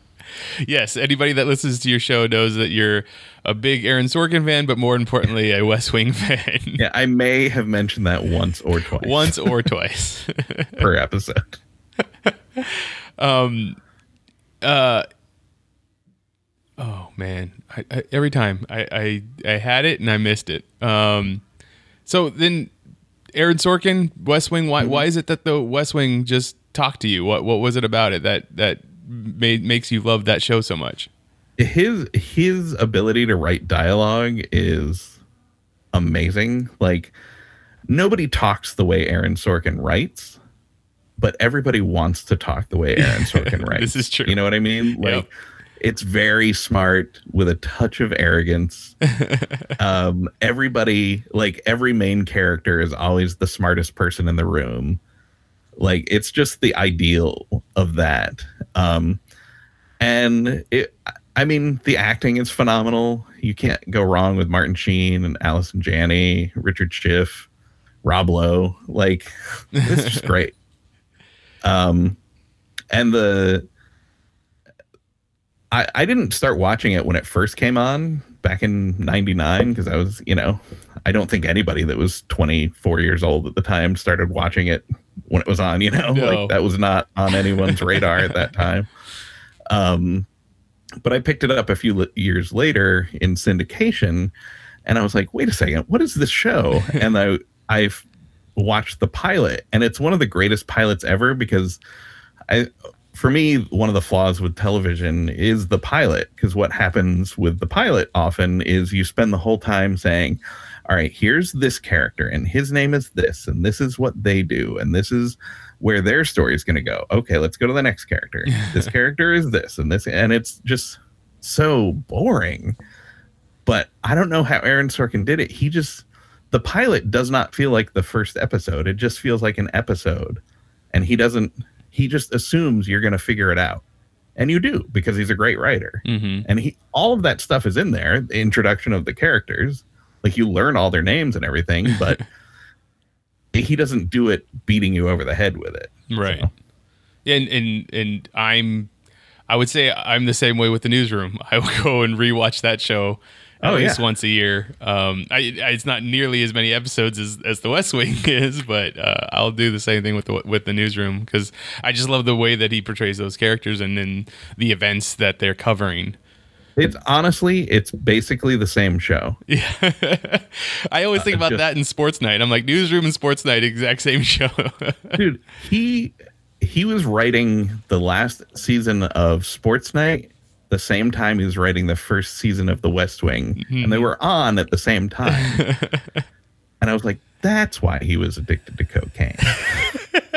yes, anybody that listens to your show knows that you're a big Aaron Sorkin fan, but more importantly, a West Wing fan. Yeah, I may have mentioned that once or twice. Once or twice. Per episode. Oh, man. I every time. I had it and I missed it. So then... Aaron Sorkin, West Wing. Why is it that the West Wing just talked to you? What was it about it that makes you love that show so much? His ability to write dialogue is amazing. Like, nobody talks the way Aaron Sorkin writes, but everybody wants to talk the way Aaron Sorkin writes. This is true. You know what I mean? Like, yep. It's very smart with a touch of arrogance. Everybody, like every main character, is always the smartest person in the room. Like, it's just the ideal of that. The acting is phenomenal. You can't go wrong with Martin Sheen and Allison Janney, Richard Schiff, Rob Lowe. Like, it's just great. I didn't start watching it when it first came on back in 99 because I was, you know, I don't think anybody that was 24 years old at the time started watching it when it was on, you know. No. Like, that was not on anyone's radar at that time. But I picked it up a few years later in syndication, and I was like, wait a second, what is this show? And I've watched the pilot, and it's one of the greatest pilots ever because for me, one of the flaws with television is the pilot, because what happens with the pilot often is you spend the whole time saying, all right, here's this character and his name is this, and this is what they do, and this is where their story is going to go. Okay, let's go to the next character. This character is this and this, and it's just so boring. But I don't know how Aaron Sorkin did it. The pilot does not feel like the first episode. It just feels like an episode, and he just assumes you're going to figure it out. And you do, because he's a great writer. Mm-hmm. And all of that stuff is in there. The introduction of the characters, like, you learn all their names and everything, but he doesn't do it beating you over the head with it. Right. So. And I would say I'm the same way with The Newsroom. I will go and rewatch that show at least once a year. It's not nearly as many episodes as The West Wing is, but I'll do the same thing with the Newsroom, because I just love the way that he portrays those characters and then the events that they're covering. It's basically the same show. Yeah. I always think about that in Sports Night. I'm like, Newsroom and Sports Night, exact same show. Dude, he was writing the last season of Sports Night the same time he was writing the first season of The West Wing. Mm-hmm. And they were on at the same time. And I was like, that's why he was addicted to cocaine.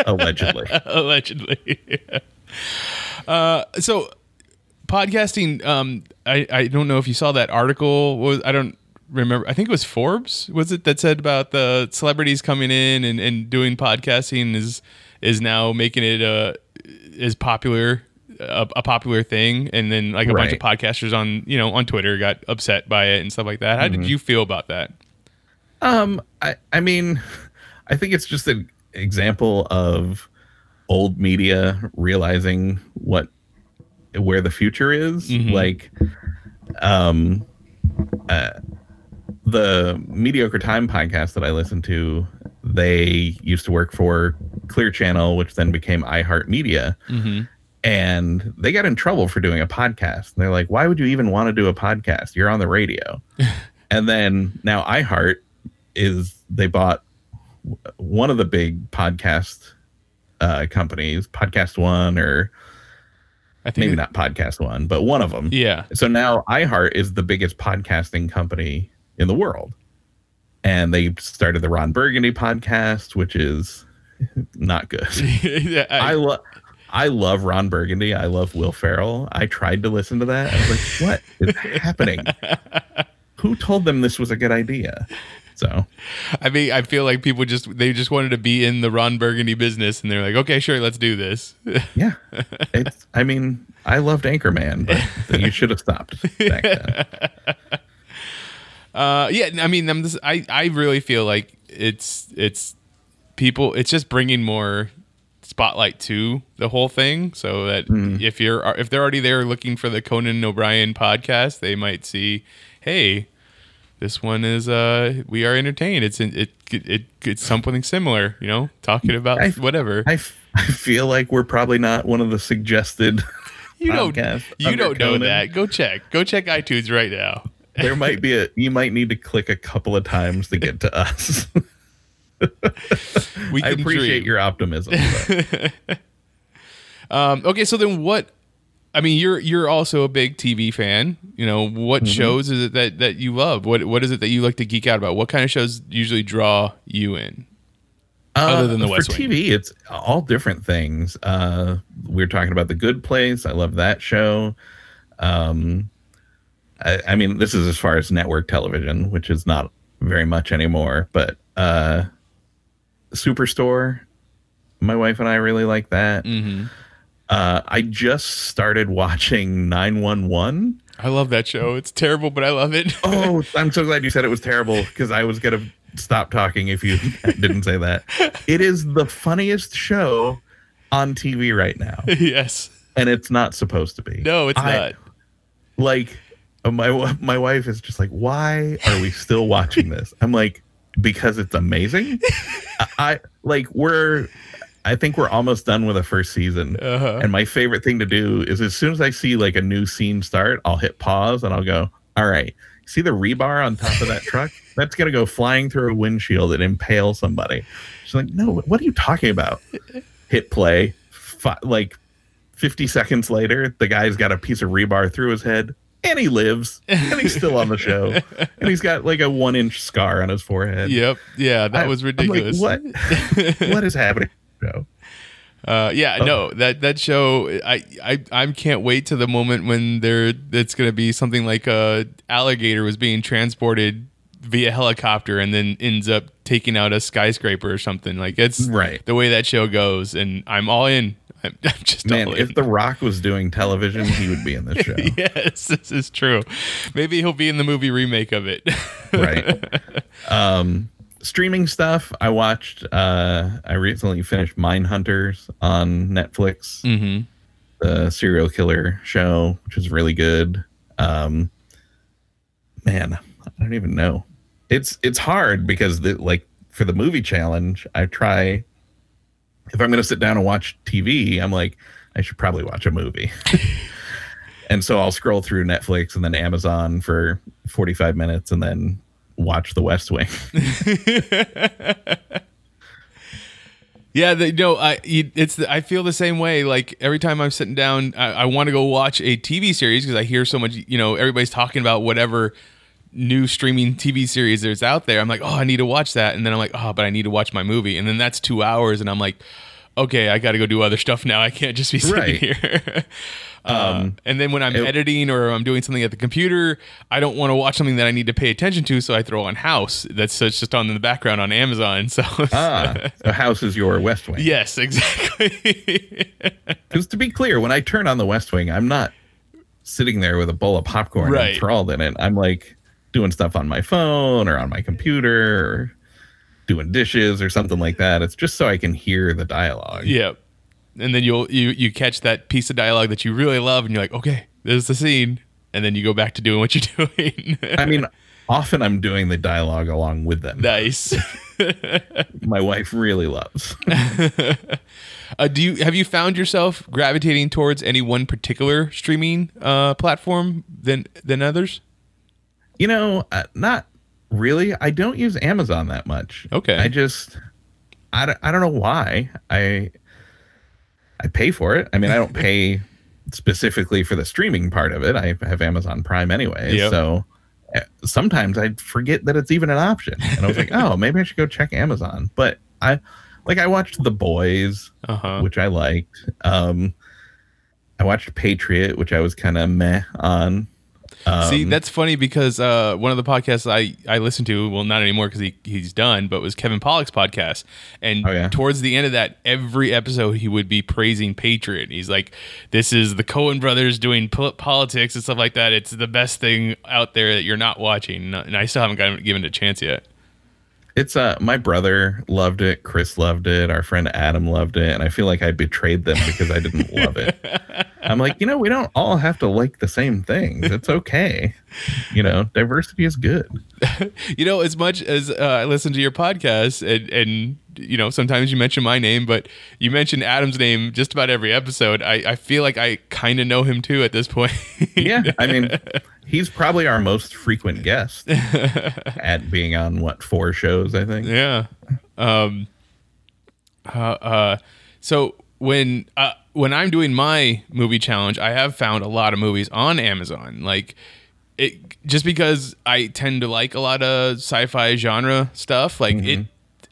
Allegedly. Yeah. So podcasting, I don't know if you saw that article. I don't remember. I think it was Forbes, was it, that said about the celebrities coming in and doing podcasting is now making it as popular a popular thing, and then like a bunch of podcasters on Twitter got upset by it and stuff like that. How did you feel about that? I think it's just an example of old media realizing where the future is. Mm-hmm. Like, the Mediocre Time podcast that I listen to, they used to work for Clear Channel, which then became iHeartMedia. Mm-hmm. And they got in trouble for doing a podcast. And they're like, why would you even want to do a podcast? You're on the radio. And then now iHeart they bought one of the big podcast companies, Podcast One, or I think maybe not Podcast One, but one of them. Yeah. So now iHeart is the biggest podcasting company in the world. And they started the Ron Burgundy podcast, which is not good. Yeah, I love Ron Burgundy. I love Will Ferrell. I tried to listen to that. I was like, what is happening? Who told them this was a good idea? So, I mean, I feel like people just wanted to be in the Ron Burgundy business, and they're like, okay, sure, let's do this. Yeah. I mean, I loved Anchorman, but you should have stopped back then. Yeah, I mean, I really feel like it's people. It's just bringing more spotlight to the whole thing, so that if they're already there looking for the Conan O'Brien podcast, they might see, hey, this one is We Are Entertained. It's something similar, you know, talking about whatever. I feel like we're probably not one of the suggested. You don't know that. Go check iTunes right now. There might be you might need to click a couple of times to get to us. I appreciate your optimism. Okay, so then what? I mean, you're also a big TV fan. You know, what shows is it that you love? What is it that you like to geek out about? What kind of shows usually draw you in? Other than the West Wing. For TV, it's all different things. We're talking about The Good Place. I love that show. I mean, this is as far as network television, which is not very much anymore, but Superstore, my wife and I really like that. Mm-hmm. I just started watching 911. I love that show. It's terrible, but I love it. Oh, I'm so glad you said it was terrible, because I was going to stop talking if you didn't say that. It is the funniest show on TV right now. Yes. And it's not supposed to be. No, it's not. Like, my wife is just like, why are we still watching this? I'm like, because it's amazing. I think we're almost done with the first season. Uh-huh. And my favorite thing to do is, as soon as I see like a new scene start, I'll hit pause and I'll go, all right, see the rebar on top of that truck? That's going to go flying through a windshield and impale somebody. She's like, no, what are you talking about? Hit play. 50 seconds later, the guy's got a piece of rebar through his head. And he lives, and he's still on the show, and he's got like a 1-inch scar on his forehead. Yep, yeah, that was ridiculous. I'm like, what? What is happening? No. That show. I can't wait to the moment when it's going to be something like a alligator was being transported via helicopter and then ends up taking out a skyscraper or something. Like, it's right the way that show goes, and I'm all in. I'm just if The Rock was doing television, he would be in this show. Yes, this is true. Maybe he'll be in the movie remake of it. Right. Streaming stuff. I watched. I recently finished Mindhunters on Netflix, the serial killer show, which is really good. Man, I don't even know. It's hard because for the movie challenge, I try. If I'm going to sit down and watch TV, I'm like, I should probably watch a movie. And so I'll scroll through Netflix and then Amazon for 45 minutes and then watch The West Wing. Yeah, I feel the same way. Like, every time I'm sitting down, I want to go watch a TV series because I hear so much, you know, everybody's talking about whatever new streaming TV series that's out there. I'm like, oh, I need to watch that, and then I'm like, oh, but I need to watch my movie, and then that's 2 hours, and I'm like, okay, I got to go do other stuff now. I can't just be sitting here. And then when I'm editing or I'm doing something at the computer, I don't want to watch something that I need to pay attention to, so I throw on House. So it's just on in the background on Amazon. So, so House is your West Wing. Yes, exactly. Because to be clear, when I turn on the West Wing, I'm not sitting there with a bowl of popcorn enthralled in it. I'm like, doing stuff on my phone or on my computer or doing dishes or something like that. It's just so I can hear the dialogue. Yep. And then you catch that piece of dialogue that you really love and you're like, okay, there's the scene. And then you go back to doing what you're doing. I mean, Often I'm doing the dialogue along with them. Nice. My wife really loves. Have you found yourself gravitating towards any one particular streaming platform than others? You know, not really. I don't use Amazon that much. Okay. I don't know why. I pay for it. I mean, I don't pay specifically for the streaming part of it. I have Amazon Prime anyway. Yep. So sometimes I forget that it's even an option. And I was like, oh, maybe I should go check Amazon. But I watched The Boys, which I liked. I watched Patriot, which I was kind of meh on. See, that's funny because one of the podcasts I listened to, well, not anymore because he's done, but was Kevin Pollak's podcast. And towards the end of that, every episode he would be praising Patriot. He's like, this is the Coen Brothers doing politics and stuff like that. It's the best thing out there that you're not watching. And I still haven't given it a chance yet. It's my brother loved it. Chris loved it. Our friend Adam loved it. And I feel like I betrayed them because I didn't love it. I'm like, you know, we don't all have to like the same things. It's okay. You know, diversity is good. You know, as much as I listen to your podcast and, you know, sometimes you mention my name, but you mention Adam's name just about every episode. I feel like I kind of know him, too, at this point. Yeah. I mean, he's probably our most frequent guest at being on, what, 4 shows, I think. Yeah. So when I'm doing my movie challenge, I have found a lot of movies on Amazon. Like, just because I tend to like a lot of sci-fi genre stuff, like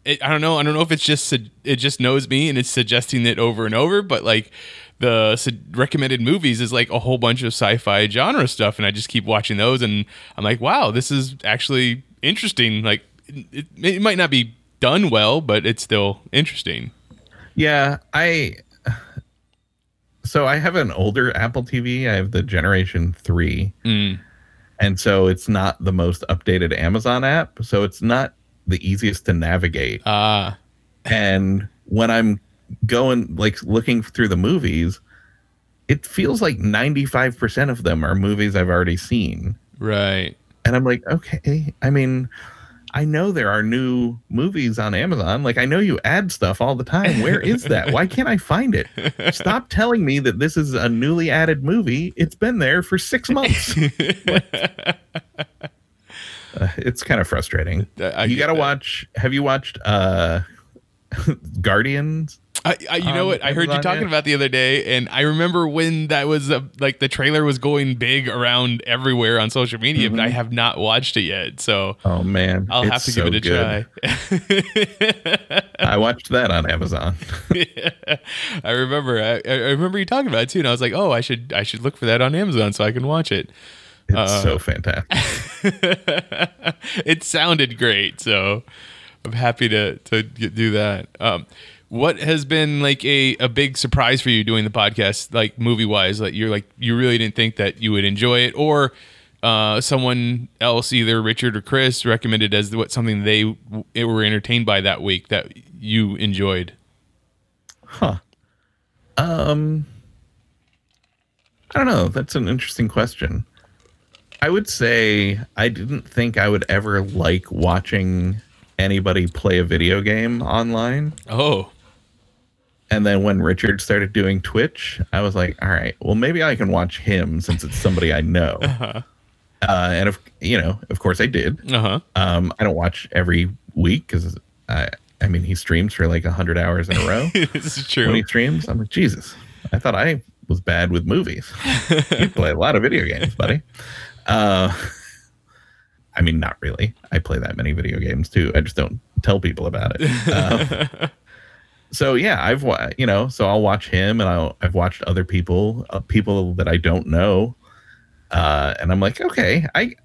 I don't know. I don't know if it's just it just knows me and it's suggesting it over and over, but like the recommended movies is like a whole bunch of sci-fi genre stuff, and I just keep watching those, and I'm like, wow, this is actually interesting. Like, it might not be done well, but it's still interesting. Yeah, I have an older Apple TV. I have the Generation 3, and so it's not the most updated Amazon app, so it's not the easiest to navigate. And when I'm going, like, looking through the movies, it feels like 95% of them are movies I've already seen. Right. And I'm like, okay, I mean, I know there are new movies on Amazon. Like, I know you add stuff all the time. Where is that? Why can't I find it? Stop telling me that this is a newly added movie. It's been there for 6 months. It's kind of frustrating. You got to watch. Have you watched Guardians? You know what? I heard you talking about the other day, and I remember when that was like the trailer was going big around everywhere on social media, but I have not watched it yet. So, oh man, I'll have to give it a try. I watched that on Amazon. Yeah, I remember. I remember you talking about it too, and I was like, oh, I should look for that on Amazon so I can watch it. It's so fantastic. It sounded great, so I'm happy to do that. What has been like a big surprise for you doing the podcast, like movie wise? Like you're like you really didn't think that you would enjoy it, or someone else, either Richard or Chris, recommended as something they were entertained by that week that you enjoyed. Huh. I don't know. That's an interesting question. I would say I didn't think I would ever like watching anybody play a video game online. Oh. And then when Richard started doing Twitch, I was like, all right, well, maybe I can watch him since it's somebody I know. And, of course I did. I don't watch every week because I mean, he streams for like 100 hours in a row. This is true. When he streams, I'm like, Jesus, I thought I was bad with movies. You play a lot of video games, buddy. I mean, not really. I play that many video games too. I just don't tell people about it. So yeah, so I'll watch him, and I've watched other people, people that I don't know, and I'm like, okay, I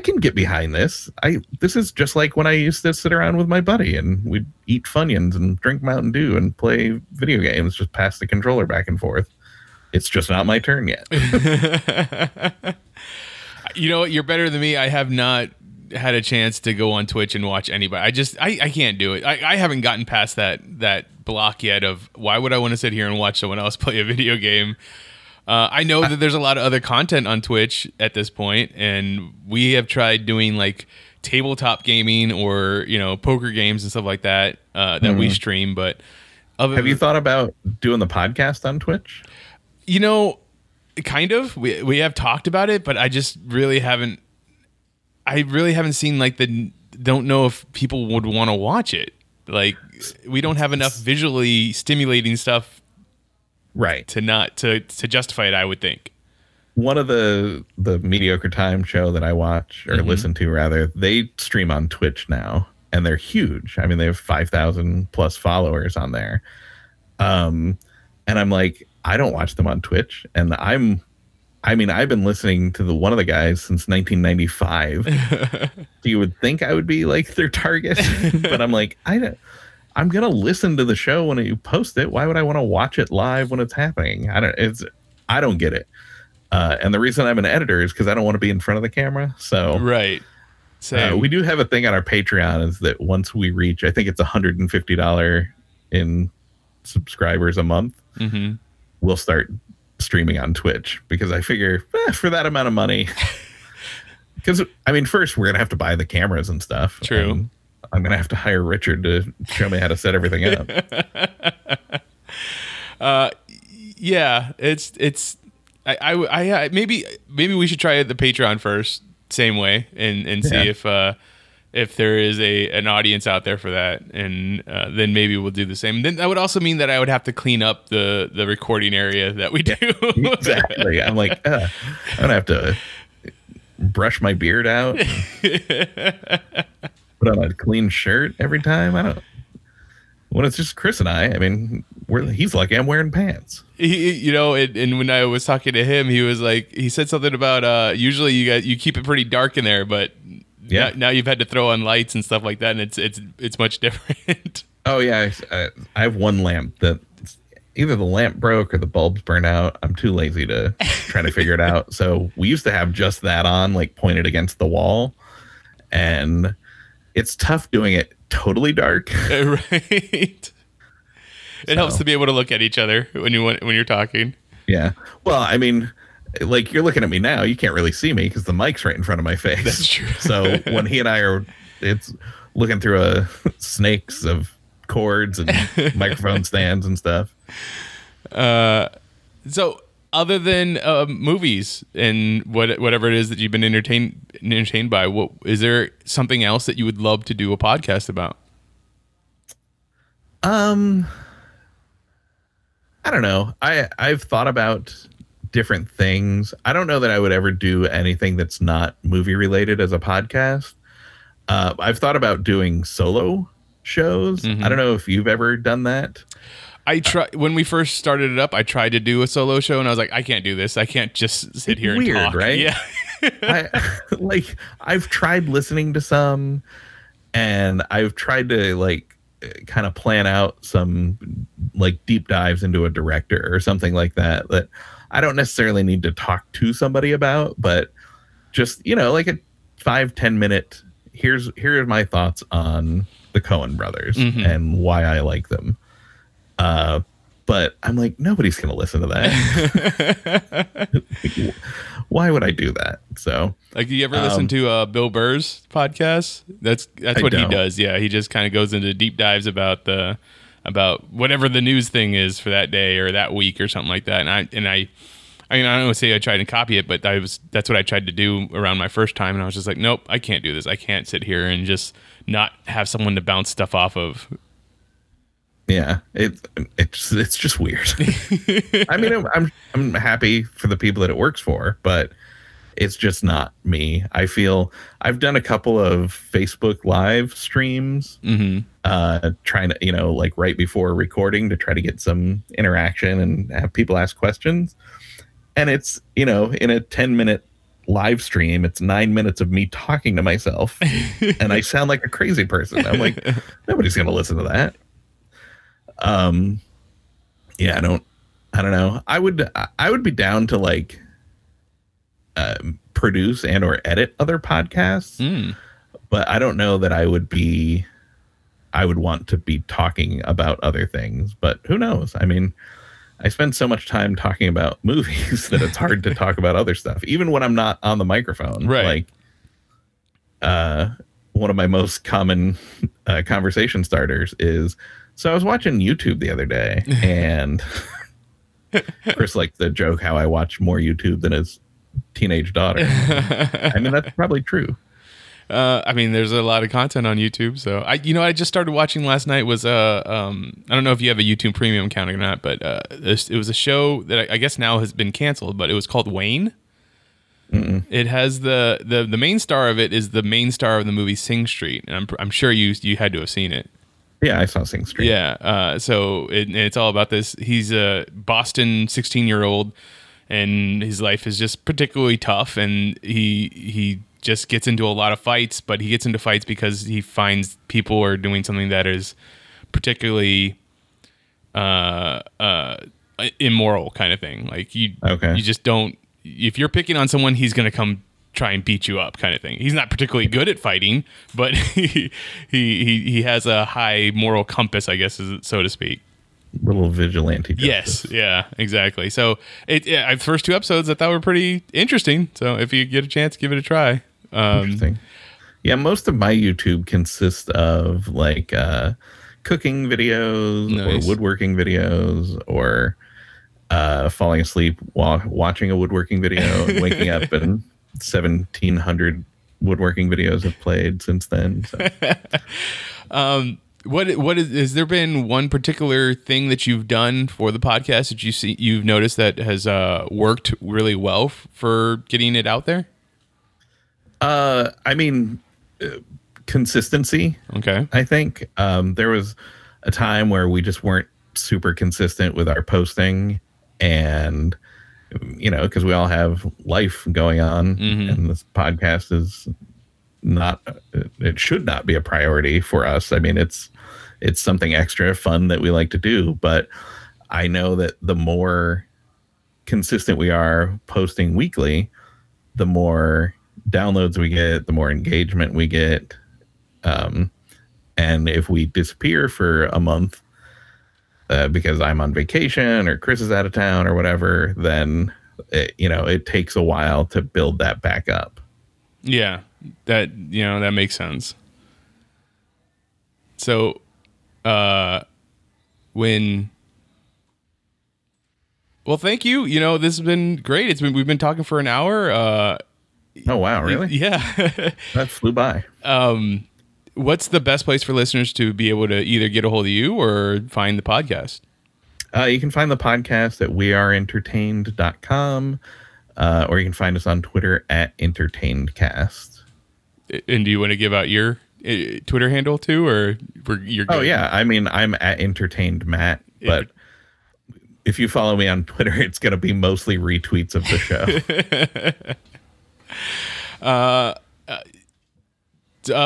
can get behind this. This is just like when I used to sit around with my buddy and we'd eat Funyuns and drink Mountain Dew and play video games, just pass the controller back and forth. It's just not my turn yet. You know what? You're better than me. I have not had a chance to go on Twitch and watch anybody. I just, I can't do it. I haven't gotten past that block yet of why would I want to sit here and watch someone else play a video game? I know that there's a lot of other content on Twitch at this point, and we have tried doing like tabletop gaming or, you know, poker games and stuff like that that we stream. But have you thought about doing the podcast on Twitch? You know, kind of. We have talked about it, but I just really haven't. I really haven't seen like the. Don't know if people would want to watch it. Like, we don't have enough visually stimulating stuff. Right. To justify it, I would think. One of the Mediocre Time show that I watch or listen to, rather, they stream on Twitch now, and they're huge. I mean, they have 5,000 plus followers on there. And I'm like, I don't watch them on Twitch, and I've been listening to one of the guys since 1995. You would think I would be like their target, but I'm like, I'm going to listen to the show when you post it. Why would I want to watch it live when it's happening? I don't get it. And the reason I'm an editor is because I don't want to be in front of the camera. So, right. So we do have a thing on our Patreon is that once we reach, I think it's $150 in subscribers a month, we'll start streaming on Twitch, because I figure for that amount of money, because I mean, first we're going to have to buy the cameras and stuff. True. And I'm going to have to hire Richard to show me how to set everything up. Yeah, it's. I maybe we should try the Patreon first, same way, and see if there is an audience out there for that, and then maybe we'll do the same. Then that would also mean that I would have to clean up the recording area that we do. Yeah, exactly. I'm like, I'm gonna have to brush my beard out. Put on a clean shirt every time. I don't. When it's just Chris and I mean, he's lucky I'm wearing pants. You know, and when I was talking to him, he was like, he said something about usually you keep it pretty dark in there, but yeah, now you've had to throw on lights and stuff like that, and it's much different. Oh yeah, I have one lamp that either the lamp broke or the bulbs burned out. I'm too lazy to try to figure it out. So we used to have just that on, like pointed against the wall, and it's tough doing it totally dark. Right. It helps to be able to look at each other when you're talking. Yeah. Well, I mean, like you're looking at me now, you can't really see me because the mic's right in front of my face. That's true. So when he and I are, it's looking through snakes of cords and microphone stands and stuff. So other than movies and whatever it is that you've been entertained by, is there something else that you would love to do a podcast about? I don't know. I've thought about different things. I don't know that I would ever do anything that's not movie related as a podcast. I've thought about doing solo shows. I don't know if you've ever done that. When we first started it up, I tried to do a solo show, and I was like, I can't do this. I can't just sit here and talk. Right? Yeah. I've tried listening to some, and I've tried to like kind of plan out some like deep dives into a director or something like that, that I don't necessarily need to talk to somebody about, but just, you know, like a 5-10 minute, here are my thoughts on the Coen brothers and why I like them. But I'm like, nobody's going to listen to that. Why would I do that? So, like, you ever listen to Bill Burr's podcast? That's what he does. Yeah, he just kind of goes into deep dives about whatever the news thing is for that day or that week or something like that. And I mean, I don't want to say I tried to copy it, but that's what I tried to do around my first time, and I was just like, nope, I can't do this. I can't sit here and just not have someone to bounce stuff off of. Yeah, it's just weird. I mean, I'm happy for the people that it works for, but it's just not me. I feel I've done a couple of Facebook live streams, trying to, you know, like right before recording to try to get some interaction and have people ask questions. And it's, you know, in a 10-minute live stream, it's 9 minutes of me talking to myself, and I sound like a crazy person. I'm like, nobody's gonna listen to that. Yeah, I don't know. I would be down to like produce and or edit other podcasts, but I don't know that I would want to be talking about other things, but who knows? I mean, I spend so much time talking about movies that it's hard to talk about other stuff, even when I'm not on the microphone. Right. Like, one of my most common conversation starters is, so I was watching YouTube the other day, and Chris liked the joke how I watch more YouTube than his teenage daughter. I mean, that's probably true. I mean, there's a lot of content on YouTube. So I just started watching last night was, I don't know if you have a YouTube Premium account or not, but it was a show that I guess now has been canceled, but it was called Wayne. Mm-mm. It has the main star of it is the main star of the movie Sing Street. And I'm sure you had to have seen it. Yeah, I saw Sing Street. Yeah. So it's all about this. He's a Boston 16-year-old and his life is just particularly tough. And he just gets into a lot of fights, but he gets into fights because he finds people are doing something that is particularly immoral kind of thing. Like you just don't, if you're picking on someone, he's going to come try and beat you up kind of thing. He's not particularly good at fighting, but he has a high moral compass, I guess, so to speak. Little vigilante justice. Yes, yeah, exactly. So the first two episodes I thought were pretty interesting. So if you get a chance, give it a try. Interesting. Yeah, most of my YouTube consists of like cooking videos, nice, or woodworking videos, or falling asleep while watching a woodworking video and waking up, and 1,700 woodworking videos have played since then. So. What is there been one particular thing that you've done for the podcast that you've noticed that has worked really well for getting it out there? I mean, consistency. Okay. I think there was a time where we just weren't super consistent with our posting, and because we all have life going on, mm-hmm, and this podcast is it should not be a priority for us. I mean, it's something extra fun that we like to do, but I know that the more consistent we are posting weekly, the more downloads we get, the more engagement we get. And if we disappear for a month because I'm on vacation or Chris is out of town or whatever, then it takes a while to build that back up. Yeah. That that makes sense. So thank you. This has been great. We've been talking for an hour. Oh wow, really? Yeah. That flew by. What's the best place for listeners to be able to either get a hold of you or find the podcast? You can find the podcast at weareentertained.com, or you can find us on Twitter at entertainedcast. And do you want to give out your Twitter handle too, or you're? Oh yeah, I mean, I'm at Entertained Matt, but if you follow me on Twitter, it's going to be mostly retweets of the show.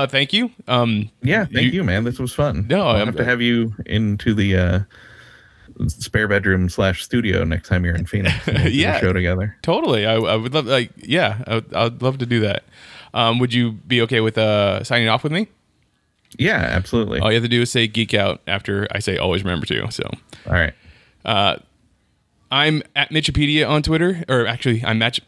Thank you. Yeah, thank you, man. This was fun. No, I have to have you into the spare bedroom /studio next time you're in Phoenix. Yeah, show together. Totally. I would love. Like, yeah, I'd love to do that. Would you be okay with signing off with me? Yeah, absolutely. All you have to do is say geek out after I say always remember to. So, all right. I'm at Mitchipedia on Twitter, or actually, I'm at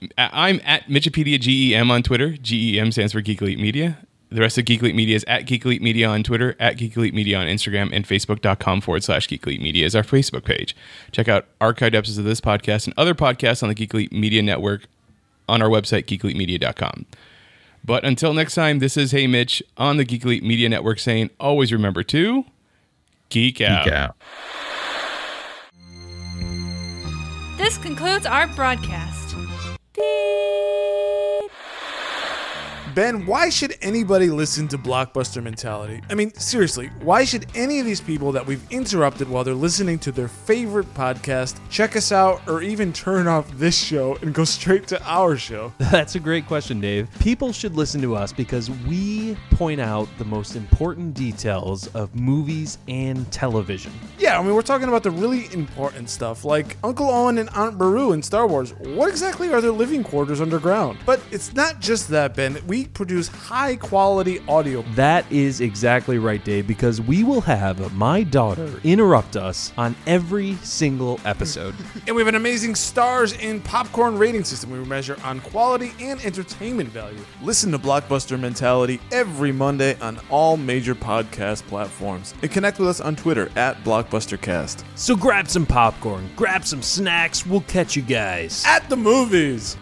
Mitchipedia GEM on Twitter. GEM stands for Geek Elite Media. The rest of Geek Elite Media is at Geek Elite Media on Twitter, at Geek Elite Media on Instagram, and Facebook.com/Geek Elite Media is our Facebook page. Check out archived episodes of this podcast and other podcasts on the Geek Elite Media Network on our website, geekelitemedia.com. But until next time, this is Hey Mitch on the Geek Elite Media Network saying, always remember to geek out. Geek out. This concludes our broadcast. Beep. Ben, why should anybody listen to Blockbuster Mentality? I mean, seriously, why should any of these people that we've interrupted while they're listening to their favorite podcast check us out, or even turn off this show and go straight to our show? That's a great question, Dave. People should listen to us because we point out the most important details of movies and television. Yeah, I mean, we're talking about the really important stuff, like Uncle Owen and Aunt Beru in Star Wars. What exactly are their living quarters underground? But it's not just that, Ben. We produce high-quality audio. That is exactly right, Dave, because we will have my daughter interrupt us on every single episode. And we have an amazing stars in popcorn rating system we measure on quality and entertainment value. Listen to Blockbuster Mentality every Monday on all major podcast platforms. And connect with us on Twitter at BlockbusterCast. So grab some popcorn, grab some snacks. We'll catch you guys at the movies.